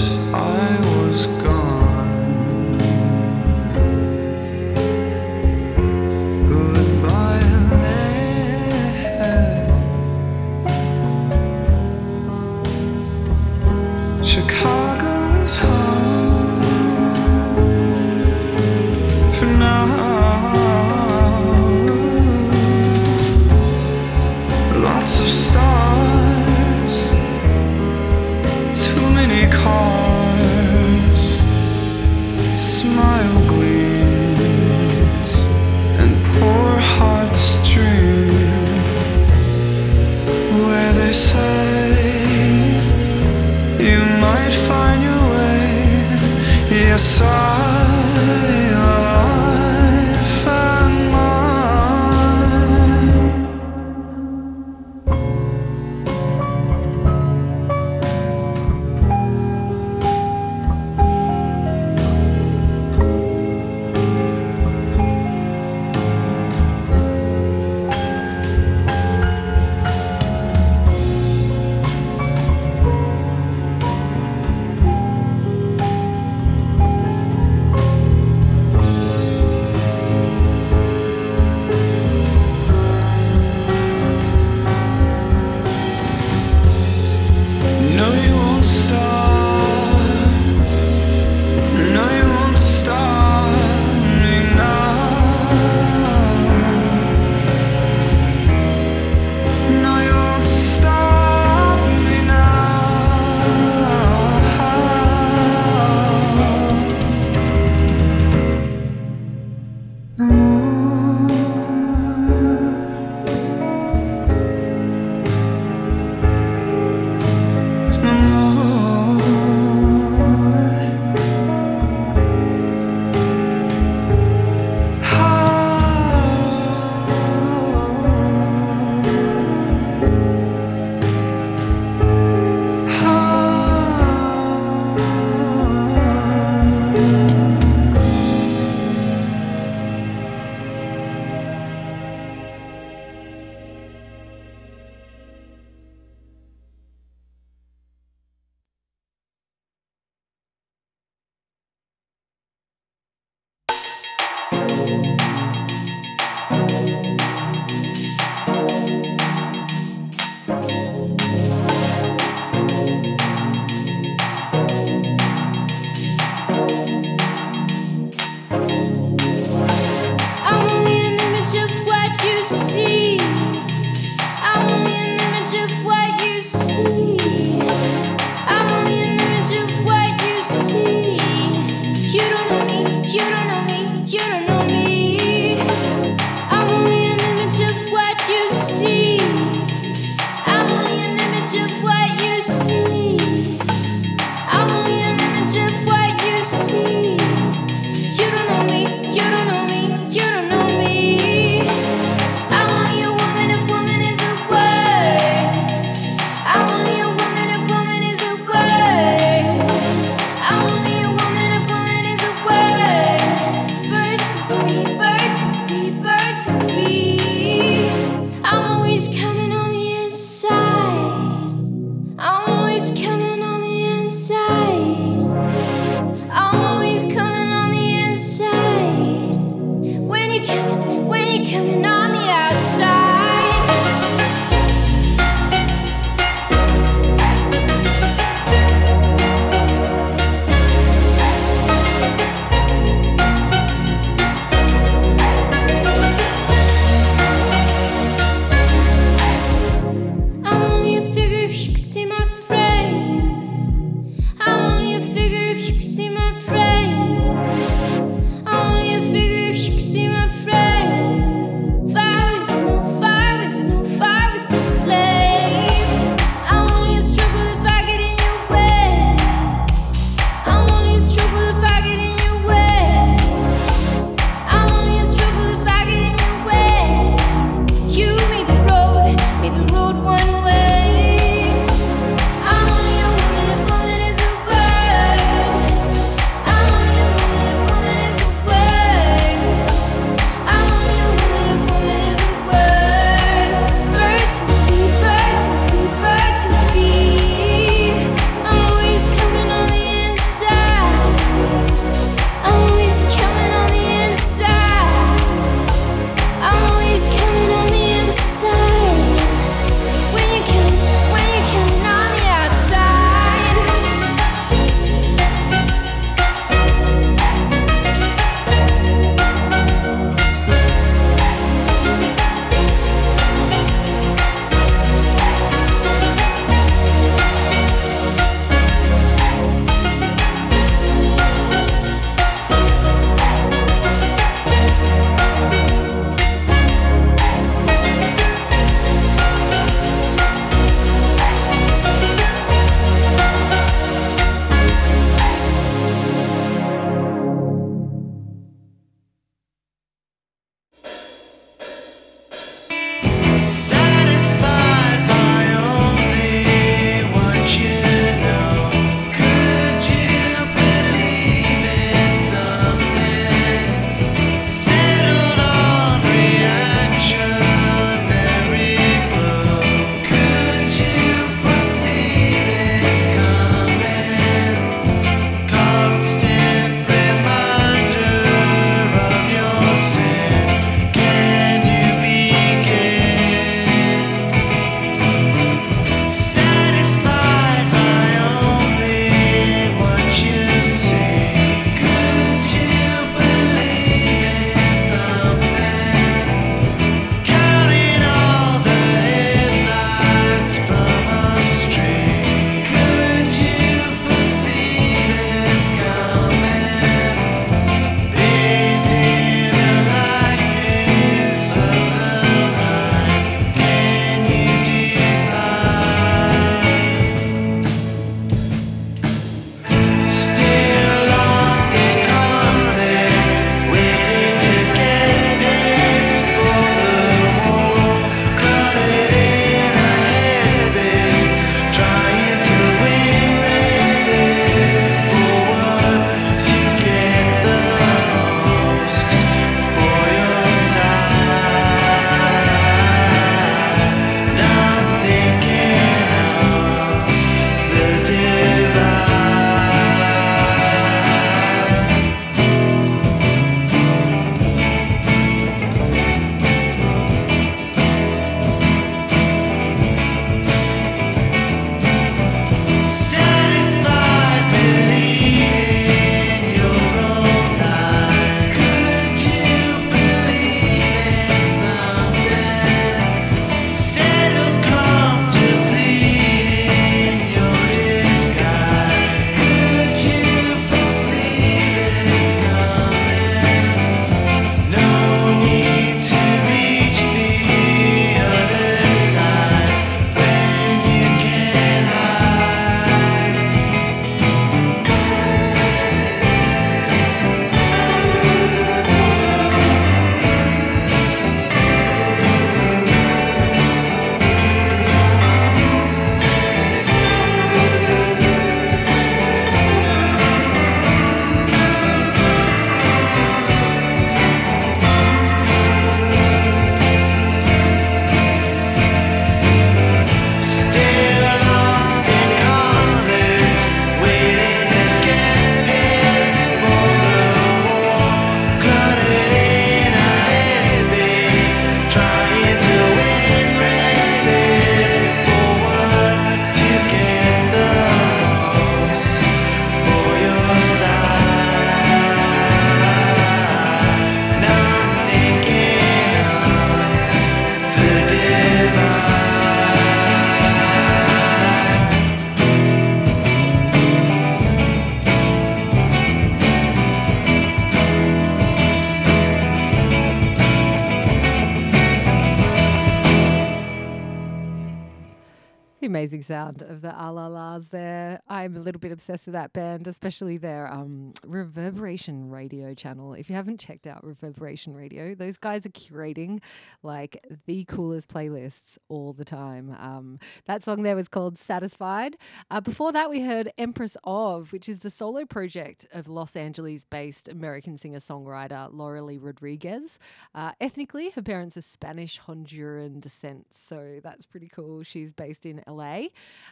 amazing sound of the a la las there. I'm a little bit obsessed with that band, especially their um, Reverberation Radio channel. If you haven't checked out Reverberation Radio, those guys are curating like the coolest playlists all the time. Um, that song there was called Satisfied. Uh, before that, we heard Empress of, which is the solo project of Los Angeles-based American singer-songwriter Laura Lee Rodriguez. Uh, ethnically, her parents are Spanish Honduran descent, so that's pretty cool. She's based in L A.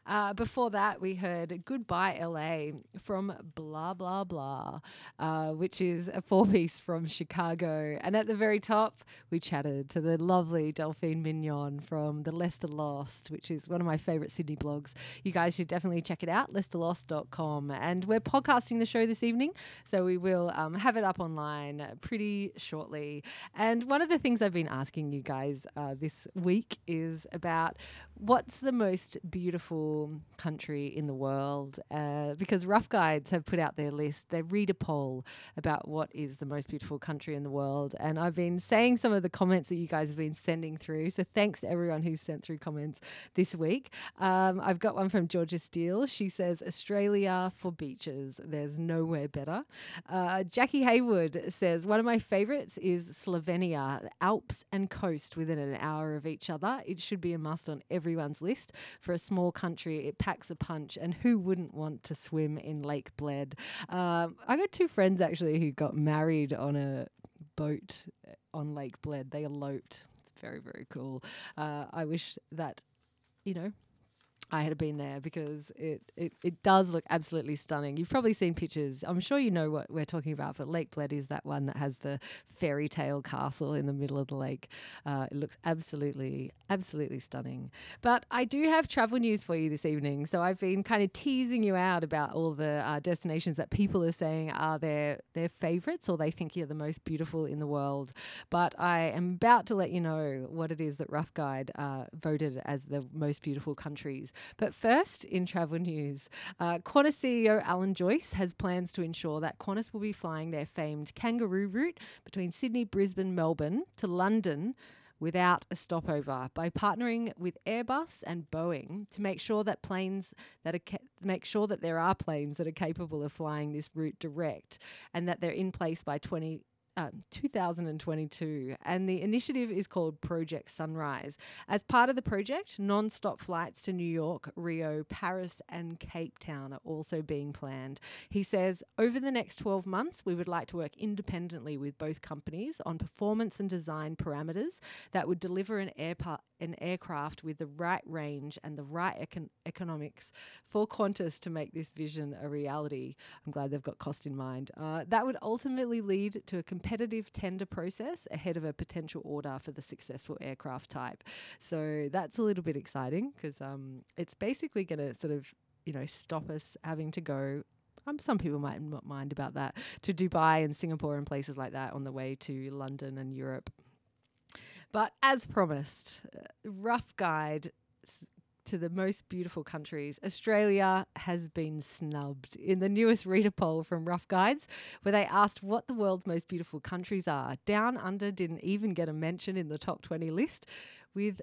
Uh, before that, we heard Goodbye L A from Blah Blah Blah, uh, which is a four-piece from Chicago. And at the very top, we chatted to the lovely Delphine Mignon from the Lester Lost, which is one of my favourite Sydney blogs. You guys should definitely check it out, lester lost dot com. And we're podcasting the show this evening, so we will um, have it up online pretty shortly. And one of the things I've been asking you guys uh, this week is about what's the most beautiful country in the world? Uh, because Rough Guides have put out their list, their reader poll about what is the most beautiful country in the world. And I've been saying some of the comments that you guys have been sending through. So thanks to everyone who's sent through comments this week. Um, I've got one from Georgia Steele. She says, Australia for beaches. There's nowhere better. Uh, Jackie Haywood says, one of my favourites is Slovenia, Alps and coast within an hour of each other. It should be a must on every everyone's list. For a small country, it packs a punch, and who wouldn't want to swim in Lake Bled? Um, I got two friends actually who got married on a boat on Lake Bled. They eloped. It's very, very cool. Uh, I wish that, you know, I had been there because it, it, it does look absolutely stunning. You've probably seen pictures. I'm sure you know what we're talking about, but Lake Bled is that one that has the fairy tale castle in the middle of the lake. Uh, it looks absolutely, absolutely stunning. But I do have travel news for you this evening. So I've been kind of teasing you out about all the uh, destinations that people are saying are their, their favourites or they think are the most beautiful in the world. But I am about to let you know what it is that Rough Guide uh, voted as the most beautiful countries. But first, in travel news, uh, Qantas C E O Alan Joyce has plans to ensure that Qantas will be flying their famed kangaroo route between Sydney, Brisbane, Melbourne to London without a stopover by partnering with Airbus and Boeing to make sure that planes that are ca- make sure that there are planes that are capable of flying this route direct and that they're in place by twenty twenty two thousand twenty-two, and the initiative is called Project Sunrise. As part of the project, non-stop flights to New York, Rio, Paris and Cape Town are also being planned. He says, over the next twelve months, we would like to work independently with both companies on performance and design parameters that would deliver an airport an aircraft with the right range and the right econ- economics for Qantas to make this vision a reality. I'm glad they've got cost in mind. Uh, that would ultimately lead to a competitive tender process ahead of a potential order for the successful aircraft type. So that's a little bit exciting because um, it's basically going to sort of, you know, stop us having to go Um, some people might not mind about that, to Dubai and Singapore and places like that on the way to London and Europe. But as promised, uh, Rough Guide s- to the most beautiful countries, Australia has been snubbed in the newest reader poll from Rough Guides, where they asked what the world's most beautiful countries are. Down Under didn't even get a mention in the top twenty list, with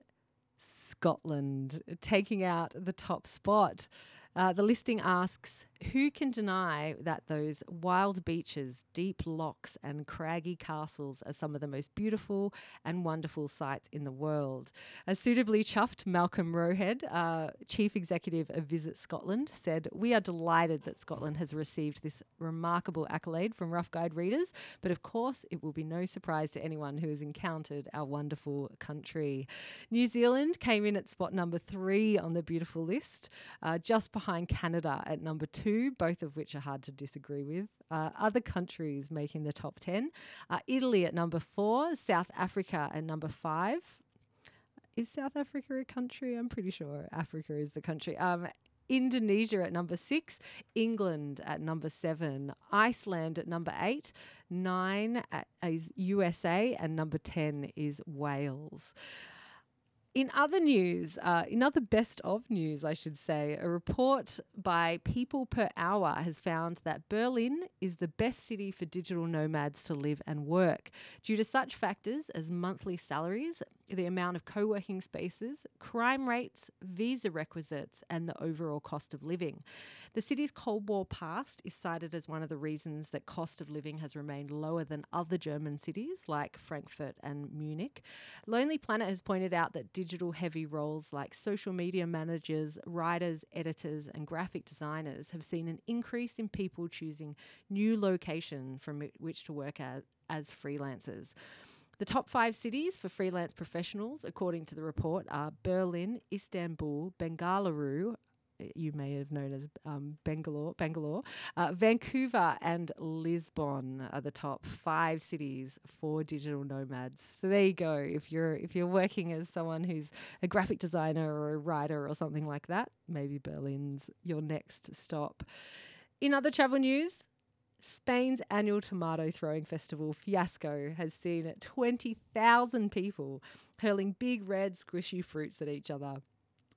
Scotland taking out the top spot. Uh, the listing asks, who can deny that those wild beaches, deep locks and craggy castles are some of the most beautiful and wonderful sights in the world? A suitably chuffed Malcolm Rohead, uh, Chief Executive of Visit Scotland, said, we are delighted that Scotland has received this remarkable accolade from Rough Guide readers, but of course it will be no surprise to anyone who has encountered our wonderful country. New Zealand came in at spot number three on the beautiful list, uh, just behind Canada at number two, both of which are hard to disagree with. Uh, other countries making the top ten. Uh, Italy at number four, South Africa at number five. Is South Africa a country? I'm pretty sure Africa is the country. Um, Indonesia at number six, England at number seven, Iceland at number eight, nine at, is U S A, and number ten is Wales. In other news, uh, in other best of news, I should say, a report by People Per Hour has found that Berlin is the best city for digital nomads to live and work due to such factors as monthly salaries, the amount of co-working spaces, crime rates, visa requisites, and the overall cost of living. The city's Cold War past is cited as one of the reasons that cost of living has remained lower than other German cities like Frankfurt and Munich. Lonely Planet has pointed out that digital-heavy roles like social media managers, writers, editors, and graphic designers have seen an increase in people choosing new location from which to work as, as freelancers. The top five cities for freelance professionals, according to the report, are Berlin, Istanbul, Bengaluru, you may have known as um, Bangalore, Bangalore, uh, Vancouver and Lisbon are the top five cities for digital nomads. So there you go. If you're if you're working as someone who's a graphic designer or a writer or something like that, maybe Berlin's your next stop. In other travel news, Spain's annual tomato throwing festival fiasco has seen twenty thousand people hurling big red squishy fruits at each other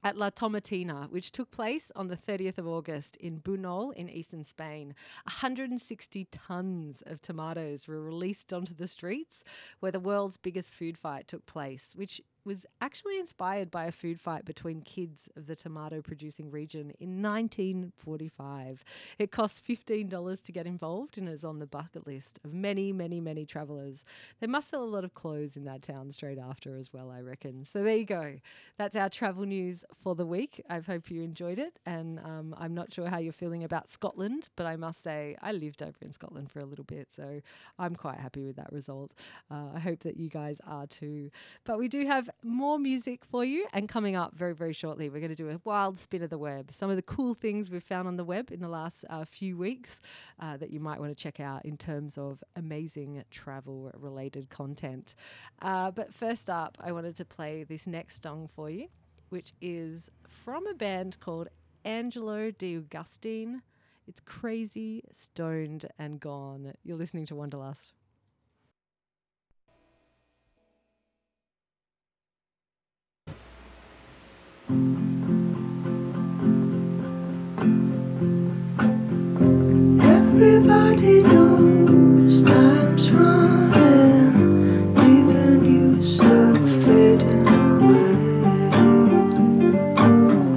at La Tomatina, which took place on the thirtieth of August in Buñol in eastern Spain. one hundred sixty tonnes of tomatoes were released onto the streets where the world's biggest food fight took place, which was actually inspired by a food fight between kids of the tomato-producing region in nineteen forty-five. It costs fifteen dollars to get involved and is on the bucket list of many, many, many travellers. They must sell a lot of clothes in that town straight after as well, I reckon. So there you go. That's our travel news for the week. I hope you enjoyed it, and um, I'm not sure how you're feeling about Scotland, but I must say I lived over in Scotland for a little bit, so I'm quite happy with that result. Uh, I hope that you guys are too. But we do have more music for you, and coming up very, very shortly, we're going to do a wild spin of the web. Some of the cool things we've found on the web in the last uh, few weeks uh, that you might want to check out in terms of amazing travel-related content. Uh, but first up, I wanted to play this next song for you, which is from a band called Angelo D'Augustine. It's Crazy, Stoned and Gone. You're listening to Wanderlust. Everybody knows time's running, leaving you so fading away,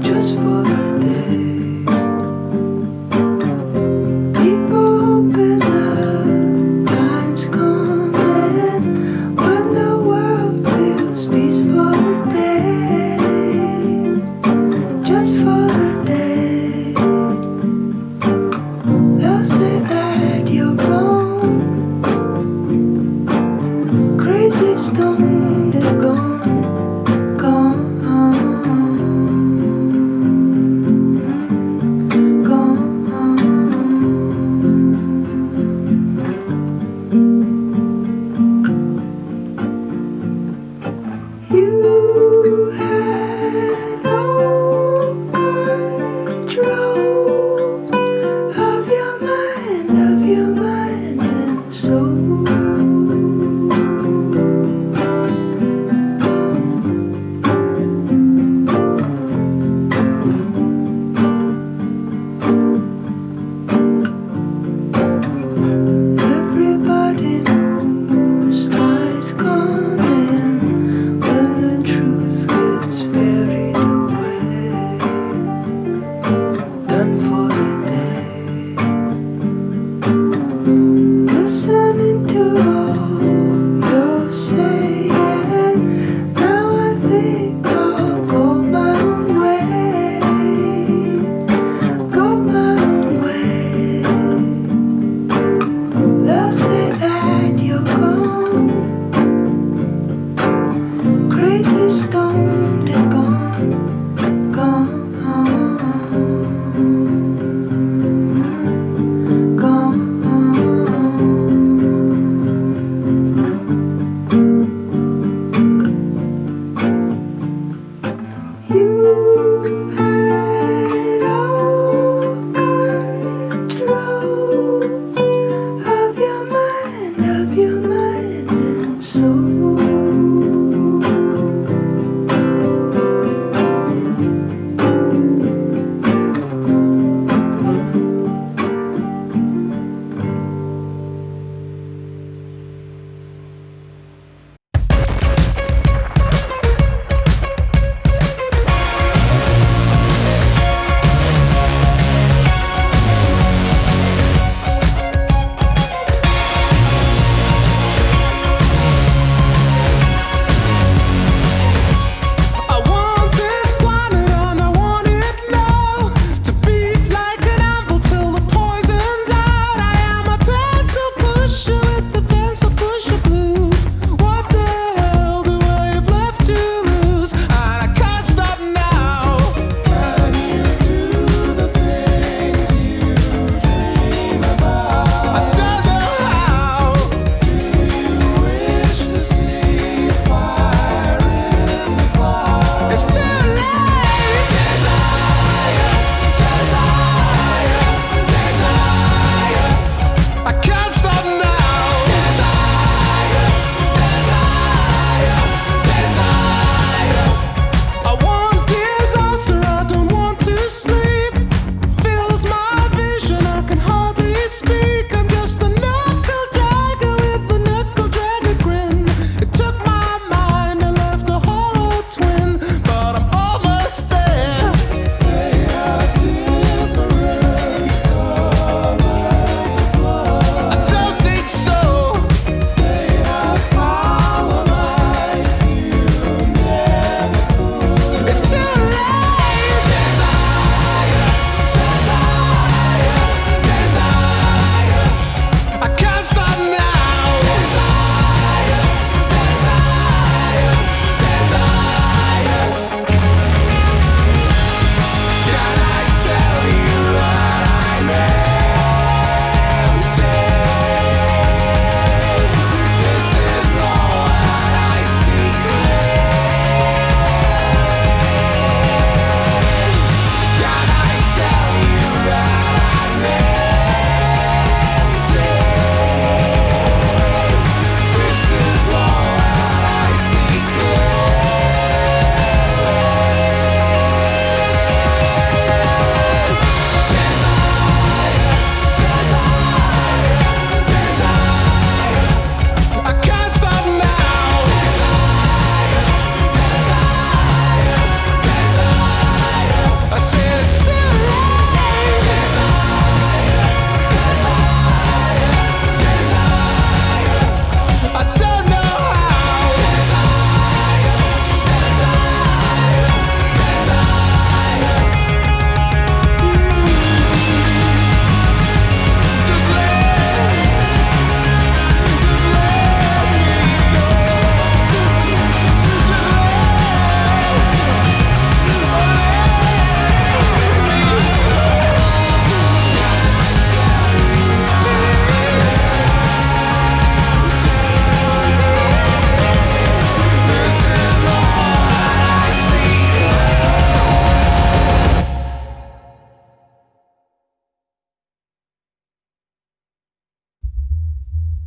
just for a day. People hoping that time's coming, when the world feels peaceful today, just for a day. Say that you're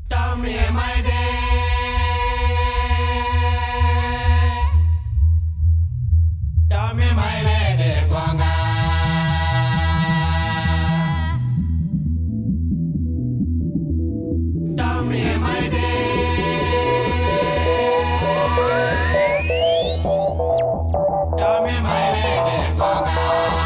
Tell me my day. Tell me my day, Gonga. Tell me my day. Tell me my day, Gonga.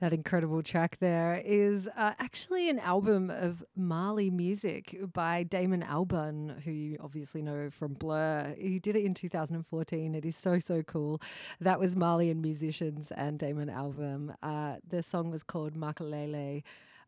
That incredible track there is uh, actually an album of Mali music by Damon Albarn, who you obviously know from Blur. He did it in two thousand fourteen. It is so, so cool. That was Malian musicians and Damon Albarn. Uh, the song was called Makalele.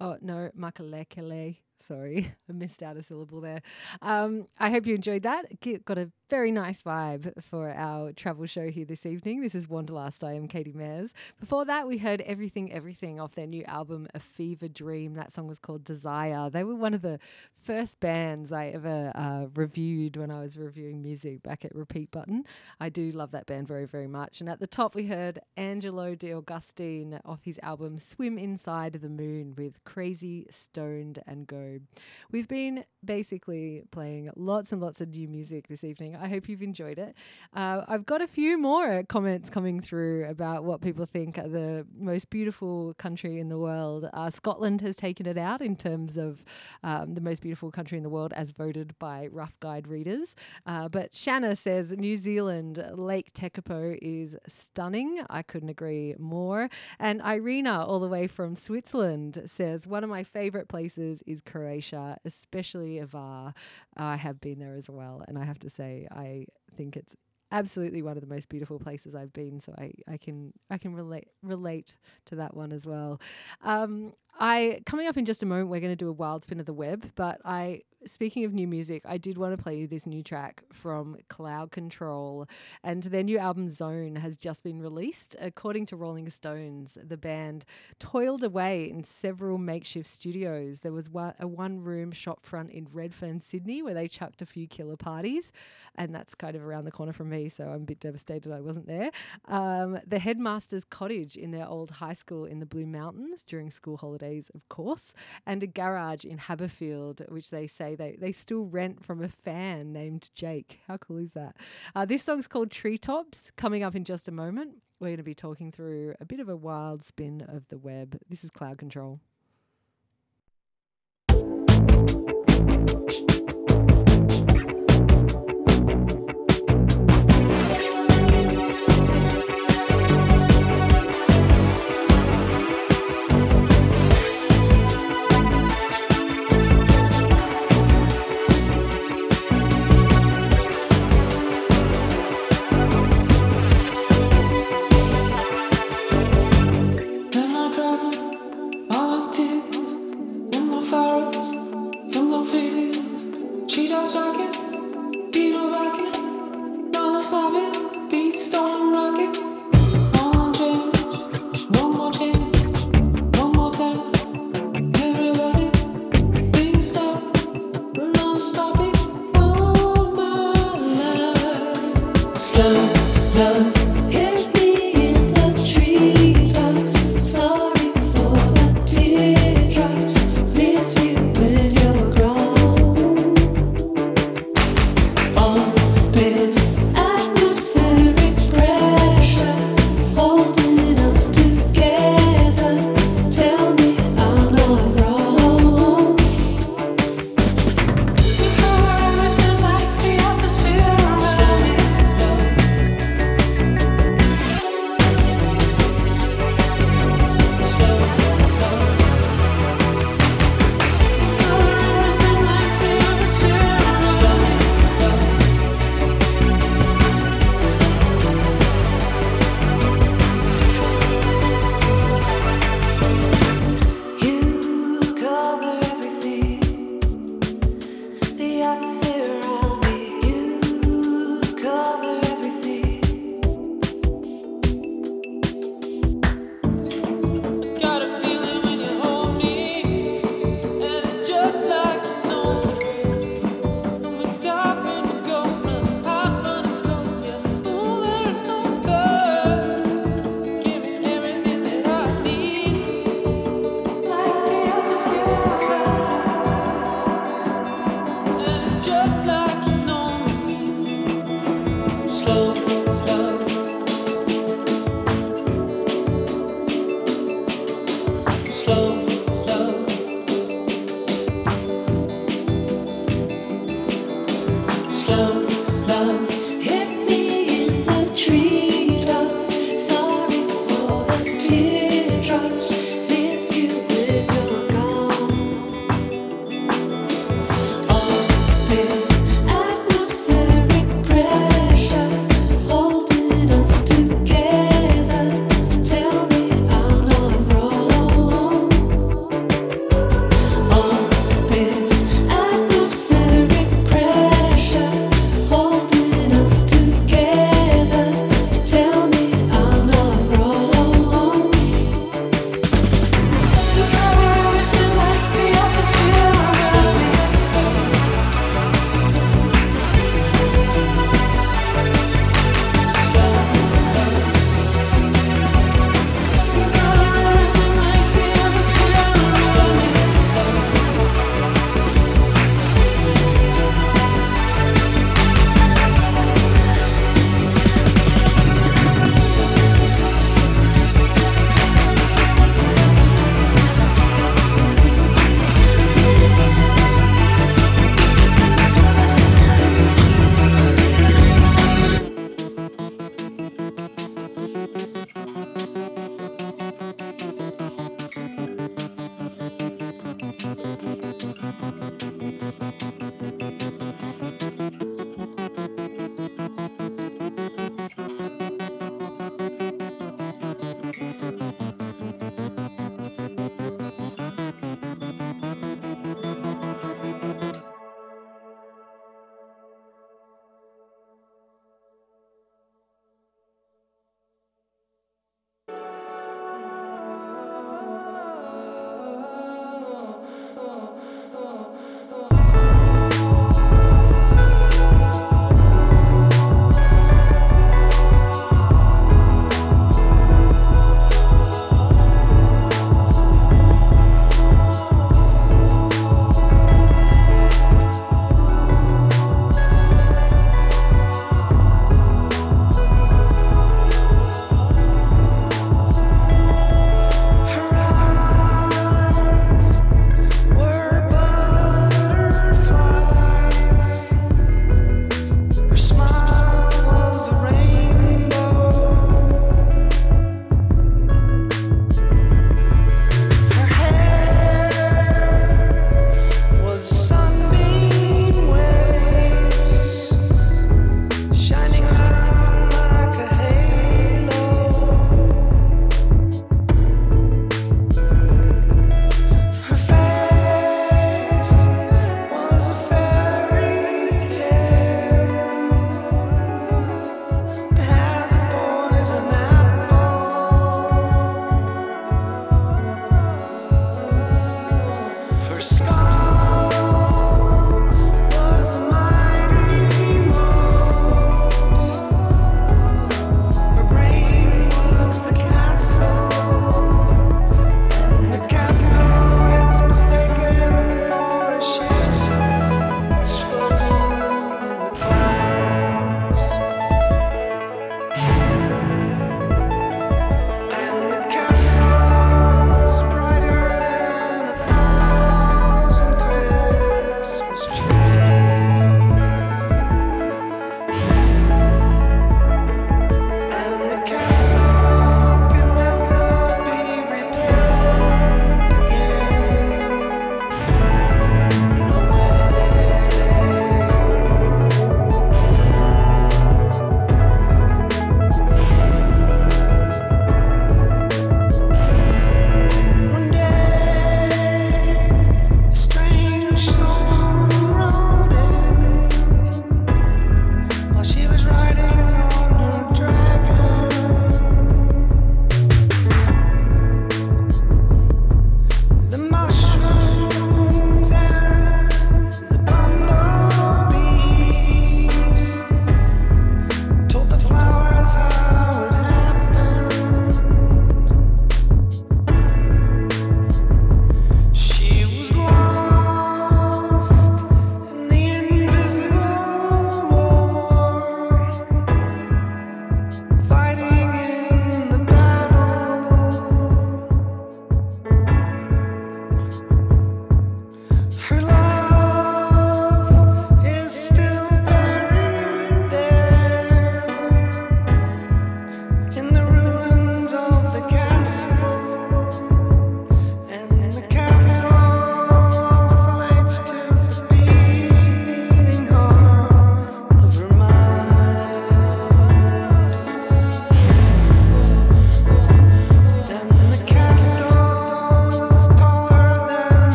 Oh, no, Makalekele. Sorry, I missed out a syllable there. Um, I hope you enjoyed that. Get, got a very nice vibe for our travel show here this evening. This is Wanderlust. I am Katie Mayers. Before that, we heard Everything Everything off their new album, A Fever Dream. That song was called Desire. They were one of the first bands I ever uh, reviewed when I was reviewing music back at Repeat Button. I do love that band very, very much. And at the top, we heard Angelo D'Augustine off his album Swim Inside the Moon with Crazy, Stoned and Go. We've been basically playing lots and lots of new music this evening. I hope you've enjoyed it. Uh, I've got a few more comments coming through about what people think are the most beautiful country in the world. Uh, Scotland has taken it out in terms of um, the most beautiful country in the world as voted by Rough Guide readers. Uh, but Shanna says New Zealand, Lake Tekapo is stunning. I couldn't agree more. And Irina, all the way from Switzerland, says one of my favourite places is Croatia, especially Ivar. I have been there as well, and I have to say I think it's absolutely one of the most beautiful places I've been, so I, I can I can relate relate to that one as well. Um, I coming up in just a moment, we're going to do a wild spin of the web, but I speaking of new music, I did want to play you this new track from Cloud Control, and their new album Zone has just been released. According to Rolling Stones, the band toiled away in several makeshift studios. There was one, a one-room shopfront in Redfern, Sydney, where they chucked a few killer parties, and that's kind of around the corner from me, so I'm a bit devastated I wasn't there. Um, the headmaster's cottage in their old high school in the Blue Mountains during school holidays, of course, and a garage in Haberfield, which they say They, they still rent from a fan named Jake. How cool is that? Uh, this song's called Treetops. Coming up in just a moment, we're going to be talking through a bit of a wild spin of the web. This is Cloud Control. Baby.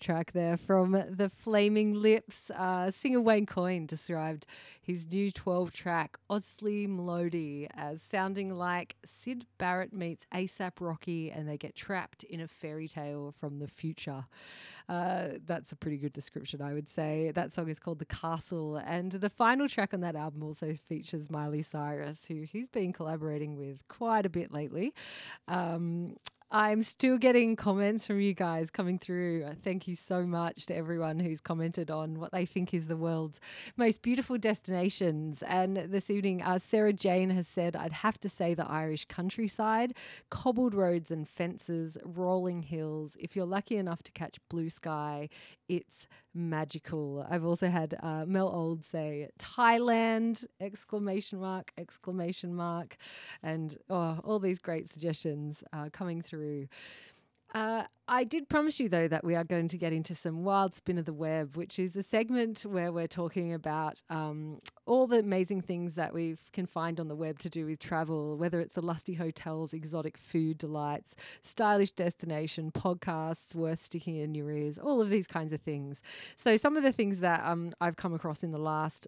Track there from The Flaming Lips. Uh, singer Wayne Coyne described his new twelve-track Odsly Mlodi as sounding like Syd Barrett meets ASAP Rocky and they get trapped in a fairy tale from the future. Uh, that's a pretty good description, I would say. That song is called The Castle, and the final track on that album also features Miley Cyrus, who he's been collaborating with quite a bit lately. Um I'm still getting comments from you guys coming through. Uh, thank you so much to everyone who's commented on what they think is the world's most beautiful destinations. And this evening, uh, Sarah Jane has said, I'd have to say the Irish countryside, cobbled roads and fences, rolling hills. If you're lucky enough to catch blue sky, it's magical. I've also had uh, Mel Old say Thailand, exclamation mark, exclamation mark. And oh, all these great suggestions uh, coming through. Uh, I did promise you, though, that we are going to get into some wild spin of the web, which is a segment where we're talking about um, all the amazing things that we can find on the web to do with travel, whether it's the lusty hotels, exotic food delights, stylish destination, podcasts worth sticking in your ears, all of these kinds of things. So some of the things that um, I've come across in the last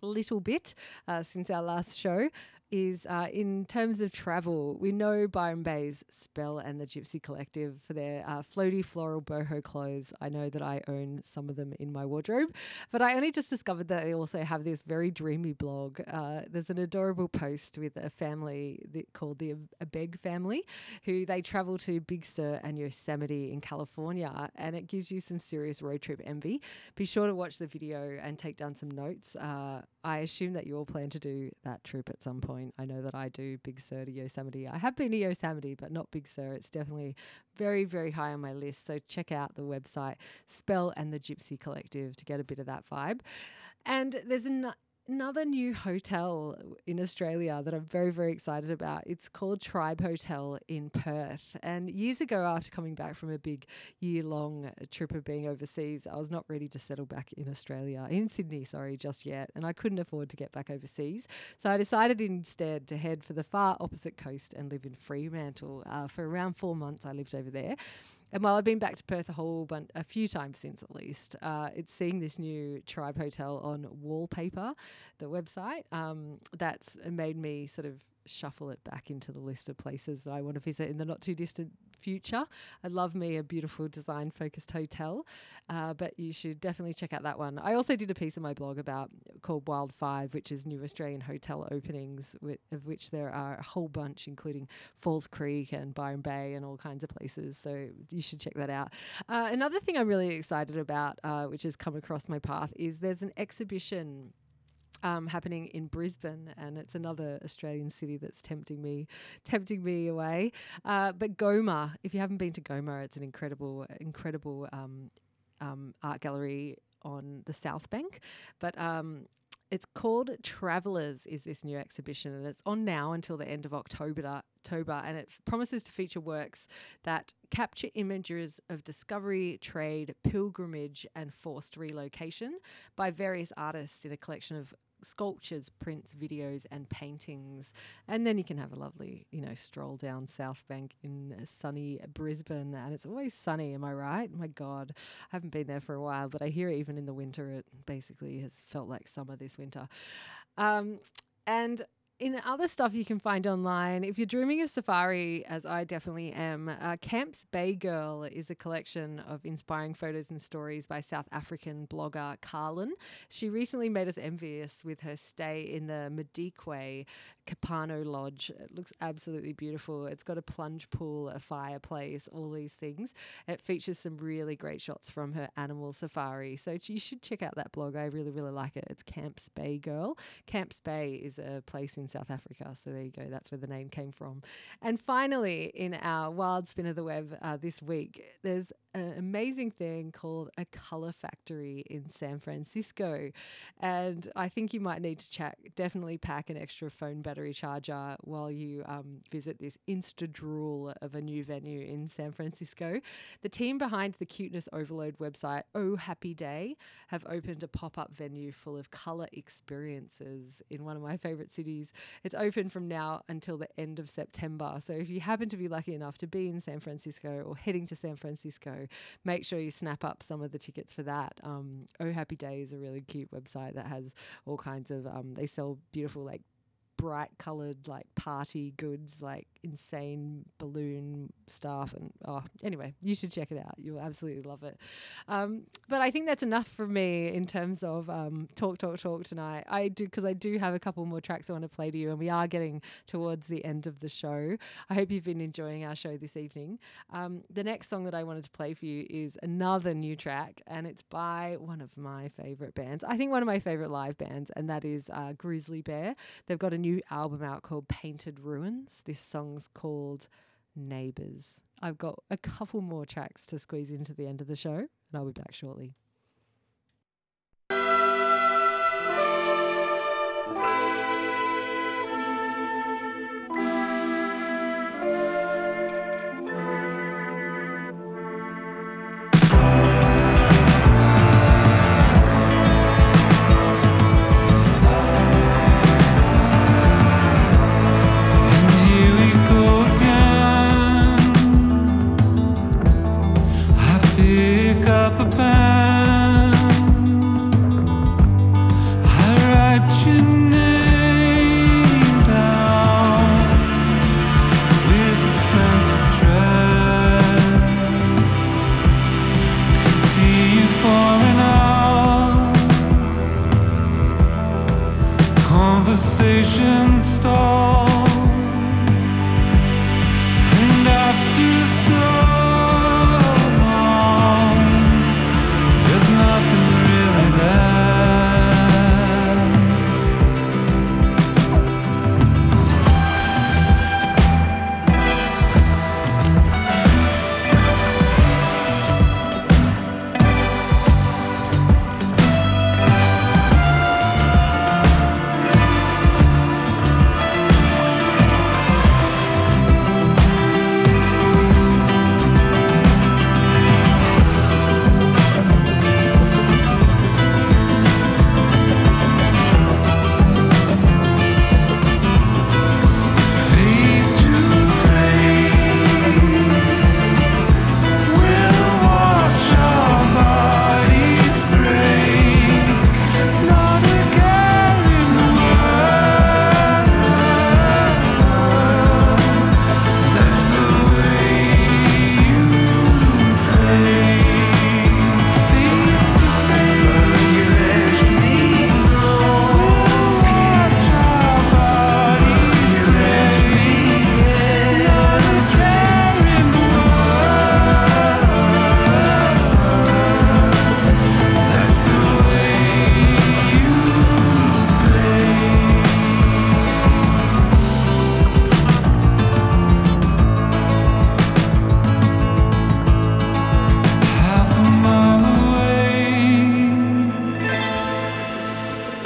little bit uh, since our last show is uh, in terms of travel. We know Byron Bay's Spell and the Gypsy Collective for their uh, floaty floral boho clothes. I know that I own some of them in my wardrobe, but I only just discovered that they also have this very dreamy blog. Uh, there's an adorable post with a family that called the Abeg family, who they travel to Big Sur and Yosemite in California, and it gives you some serious road trip envy. Be sure to watch the video and take down some notes. Uh, I assume that you all plan to do that trip at some point. I know that I do Big Sur to Yosemite. I have been to Yosemite, but not Big Sur. It's definitely very, very high on my list. So check out the website Spell and the Gypsy Collective to get a bit of that vibe. And there's an, another new hotel in Australia that I'm very, very excited about. It's called Tribe Hotel in Perth. And years ago, after coming back from a big year-long trip of being overseas, I was not ready to settle back in Australia, in Sydney, sorry, just yet. And I couldn't afford to get back overseas. So I decided instead to head for the far opposite coast and live in Fremantle. Uh, for around four months, I lived over there. And while I've been back to Perth a whole bunch, a few times since at least, uh, it's seeing this new Tribe Hotel on Wallpaper, the website, um, that's made me sort of shuffle it back into the list of places that I want to visit in the not too distant future. I love me a beautiful design focused hotel, uh, but you should definitely check out that one. I also did a piece on my blog about called Wild Five, which is new Australian hotel openings, with, of which there are a whole bunch, including Falls Creek and Byron Bay and all kinds of places. So you should check that out. Uh, another thing I'm really excited about, uh, which has come across my path, is there's an exhibition Um, happening in Brisbane, and it's another Australian city that's tempting me, tempting me away. Uh, but Goma, if you haven't been to Goma, it's an incredible, incredible um, um, art gallery on the South Bank. But um, it's called Travellers is this new exhibition, and it's on now until the end of October. October, and it f- promises to feature works that capture images of discovery, trade, pilgrimage, and forced relocation by various artists in a collection of sculptures, prints, videos, and paintings. And then you can have a lovely, you know, stroll down South Bank in sunny Brisbane. And it's always sunny, am I right? My God, I haven't been there for a while, but I hear even in the winter, it basically has felt like summer this winter. Um, and in other stuff you can find online, if you're dreaming of safari, as I definitely am, uh, Camps Bay Girl is a collection of inspiring photos and stories by South African blogger Carlin. She recently made us envious with her stay in the Madikwe Kapano Lodge. It looks absolutely beautiful. It's got a plunge pool, a fireplace, all these things. It features some really great shots from her animal safari. So you should check out that blog. I really, really like it. It's Camps Bay Girl. Camps Bay is a place in South Africa. So there you go. That's where the name came from. And finally, in our wild spin of the web uh, this week, there's an amazing thing called a colour factory in San Francisco. And I think you might need to check, definitely pack an extra phone battery charger while you um, visit this insta-drool of a new venue in San Francisco. The team behind the Cuteness Overload website, Oh Happy Day, have opened a pop-up venue full of colour experiences in one of my favourite cities. It's open from now until the end of September. So if you happen to be lucky enough to be in San Francisco or heading to San Francisco, make sure you snap up some of the tickets for that. Um, Oh Happy Day is a really cute website that has all kinds of, um, they sell beautiful like bright coloured like party goods, like insane balloon stuff. And oh, anyway, you should check it out. You'll absolutely love it. Um, but I think that's enough for me in terms of um, talk, talk, talk tonight. I do, because I do have a couple more tracks I want to play to you, and we are getting towards the end of the show. I hope you've been enjoying our show this evening. Um, the next song that I wanted to play for you is another new track, and it's by one of my favourite bands. I think one of my favourite live bands, and that is uh, Grizzly Bear. They've got a new album out called Painted Ruins. This song's called Neighbours. I've got a couple more tracks to squeeze into the end of the show, and I'll be back shortly. Pick up a pen.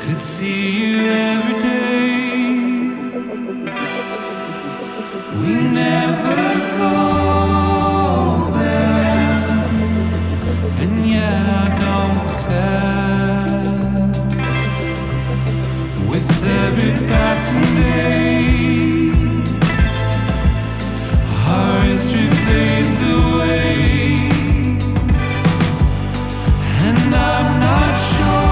could see you every day. We never go there, and yet I don't care. With every passing day, our history fades away, and I'm not sure.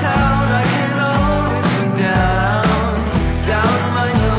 Town, I can always come down, down on my nose.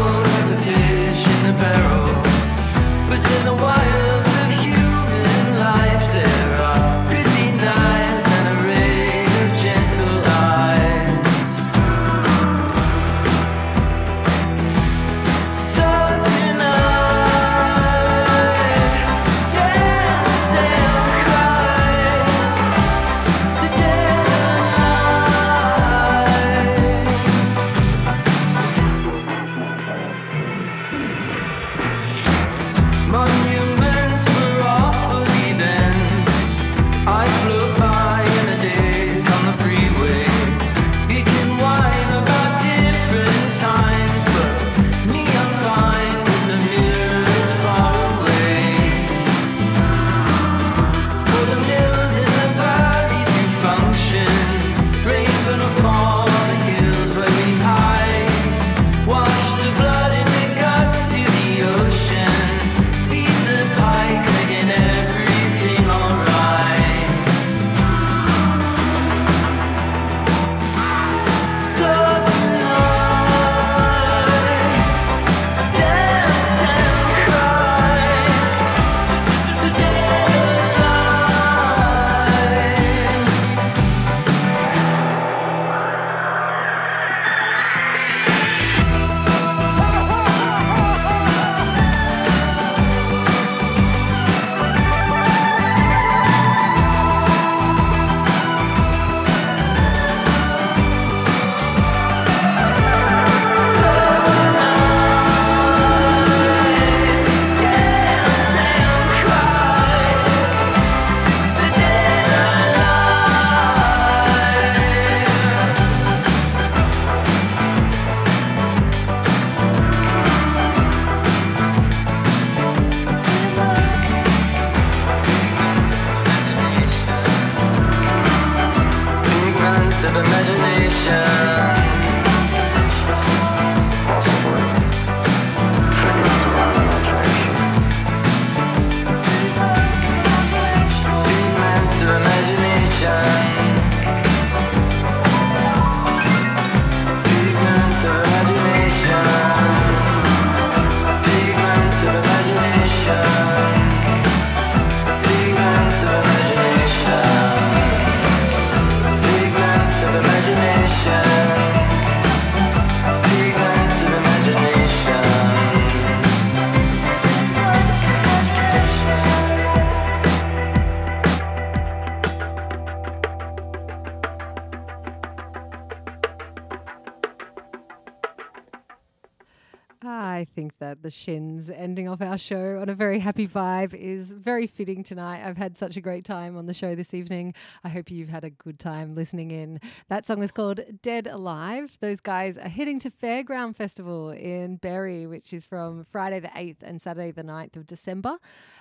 I think that the Shins ending off our show on a very happy vibe is very fitting tonight. I've had such a great time on the show this evening. I hope you've had a good time listening in. That song was called Dead Alive. Those guys are heading to Fairground Festival in Berry, which is from Friday the eighth and Saturday the ninth of December,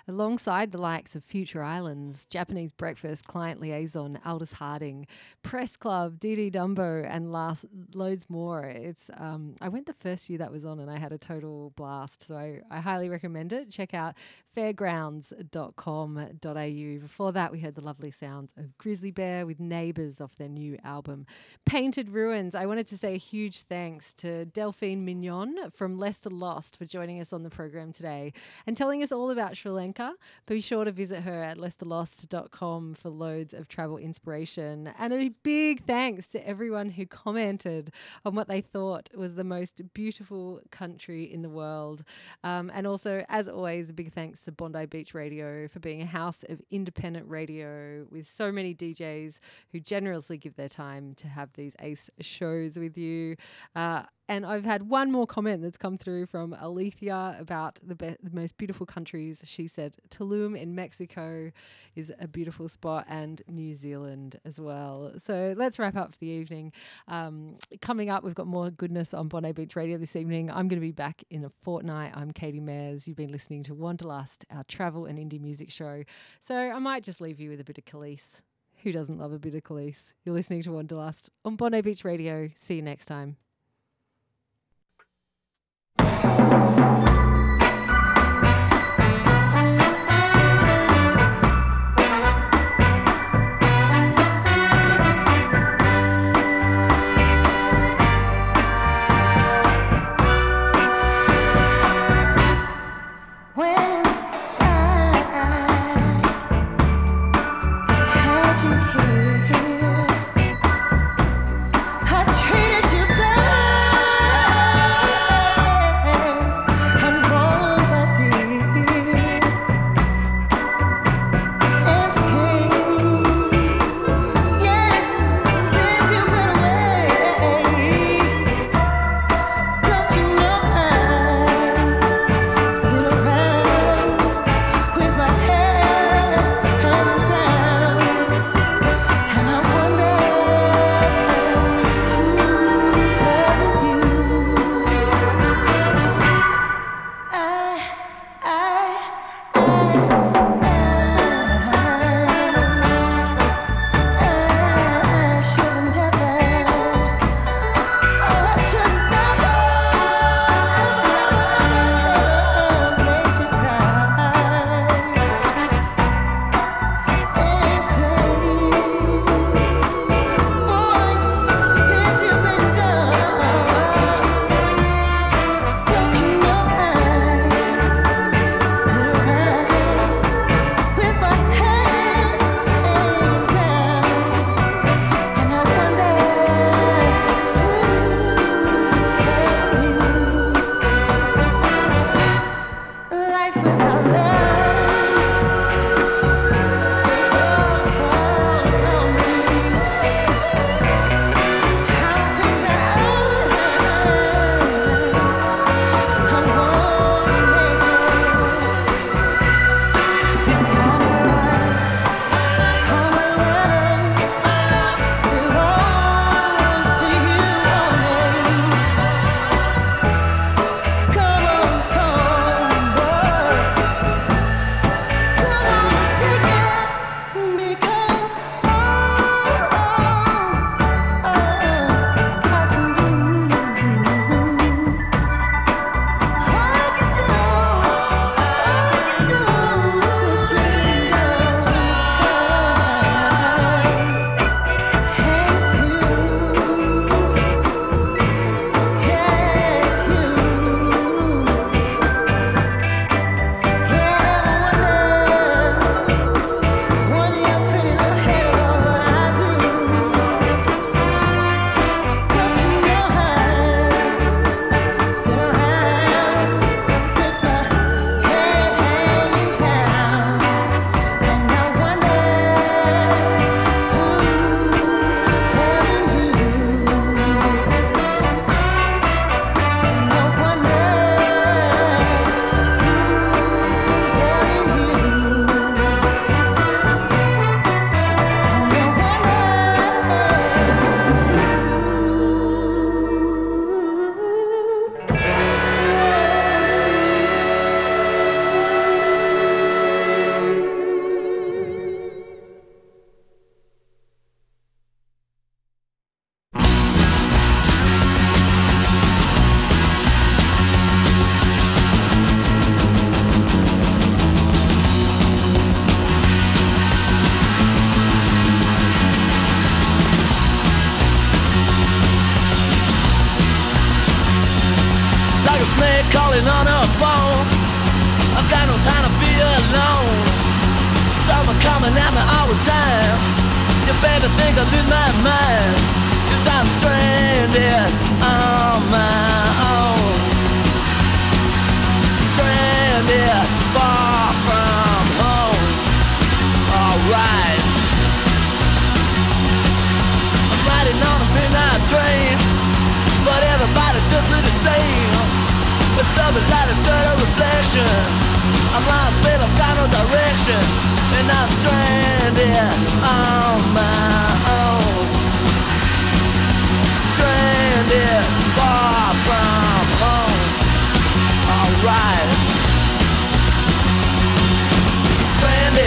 alongside the likes of Future Islands, Japanese Breakfast, Client Liaison, Aldous Harding, Press Club, Dee Dee Dumbo, and last, loads more. It's um, I went the first year that was on and I had a total blast. So I, I highly recommend it. Check out fairgrounds dot com dot a u. Before that, we heard the lovely sounds of Grizzly Bear with Neighbours off their new album, Painted Ruins. I wanted to say a huge thanks to Delphine Mignon from Lester Lost for joining us on the program today and telling us all about Sri Lanka. Be sure to visit her at lester lost dot com for loads of travel inspiration. And a big thanks to everyone who commented on what they thought was the most beautiful country in the world. Um, and also, as always, a big thanks to Bondi Beach Radio for being a house of independent radio with so many D Js who generously give their time to have these ace shows with you. Uh, And I've had one more comment that's come through from Alethea about the, be- the most beautiful countries. She said Tulum in Mexico is a beautiful spot, and New Zealand as well. So let's wrap up for the evening. Um, coming up, we've got more goodness on Bondi Beach Radio this evening. I'm going to be back in a fortnight. I'm Katie Mayers. You've been listening to Wanderlust, our travel and indie music show. So I might just leave you with a bit of Khalees. Who doesn't love a bit of Khalees? You're listening to Wanderlust on Bondi Beach Radio. See you next time. You hear? I treated you bad. lady calling on her phone. I've got no time to be alone. Someone coming at me all the time. You better think I lose my mind. Cause I'm stranded on my own. Stranded far from home. Alright, I'm riding on a midnight train, but everybody does me the same. With double light and third reflection, I'm lost, babe, I've got no direction. And I'm stranded on my own. Stranded far from home. Alright.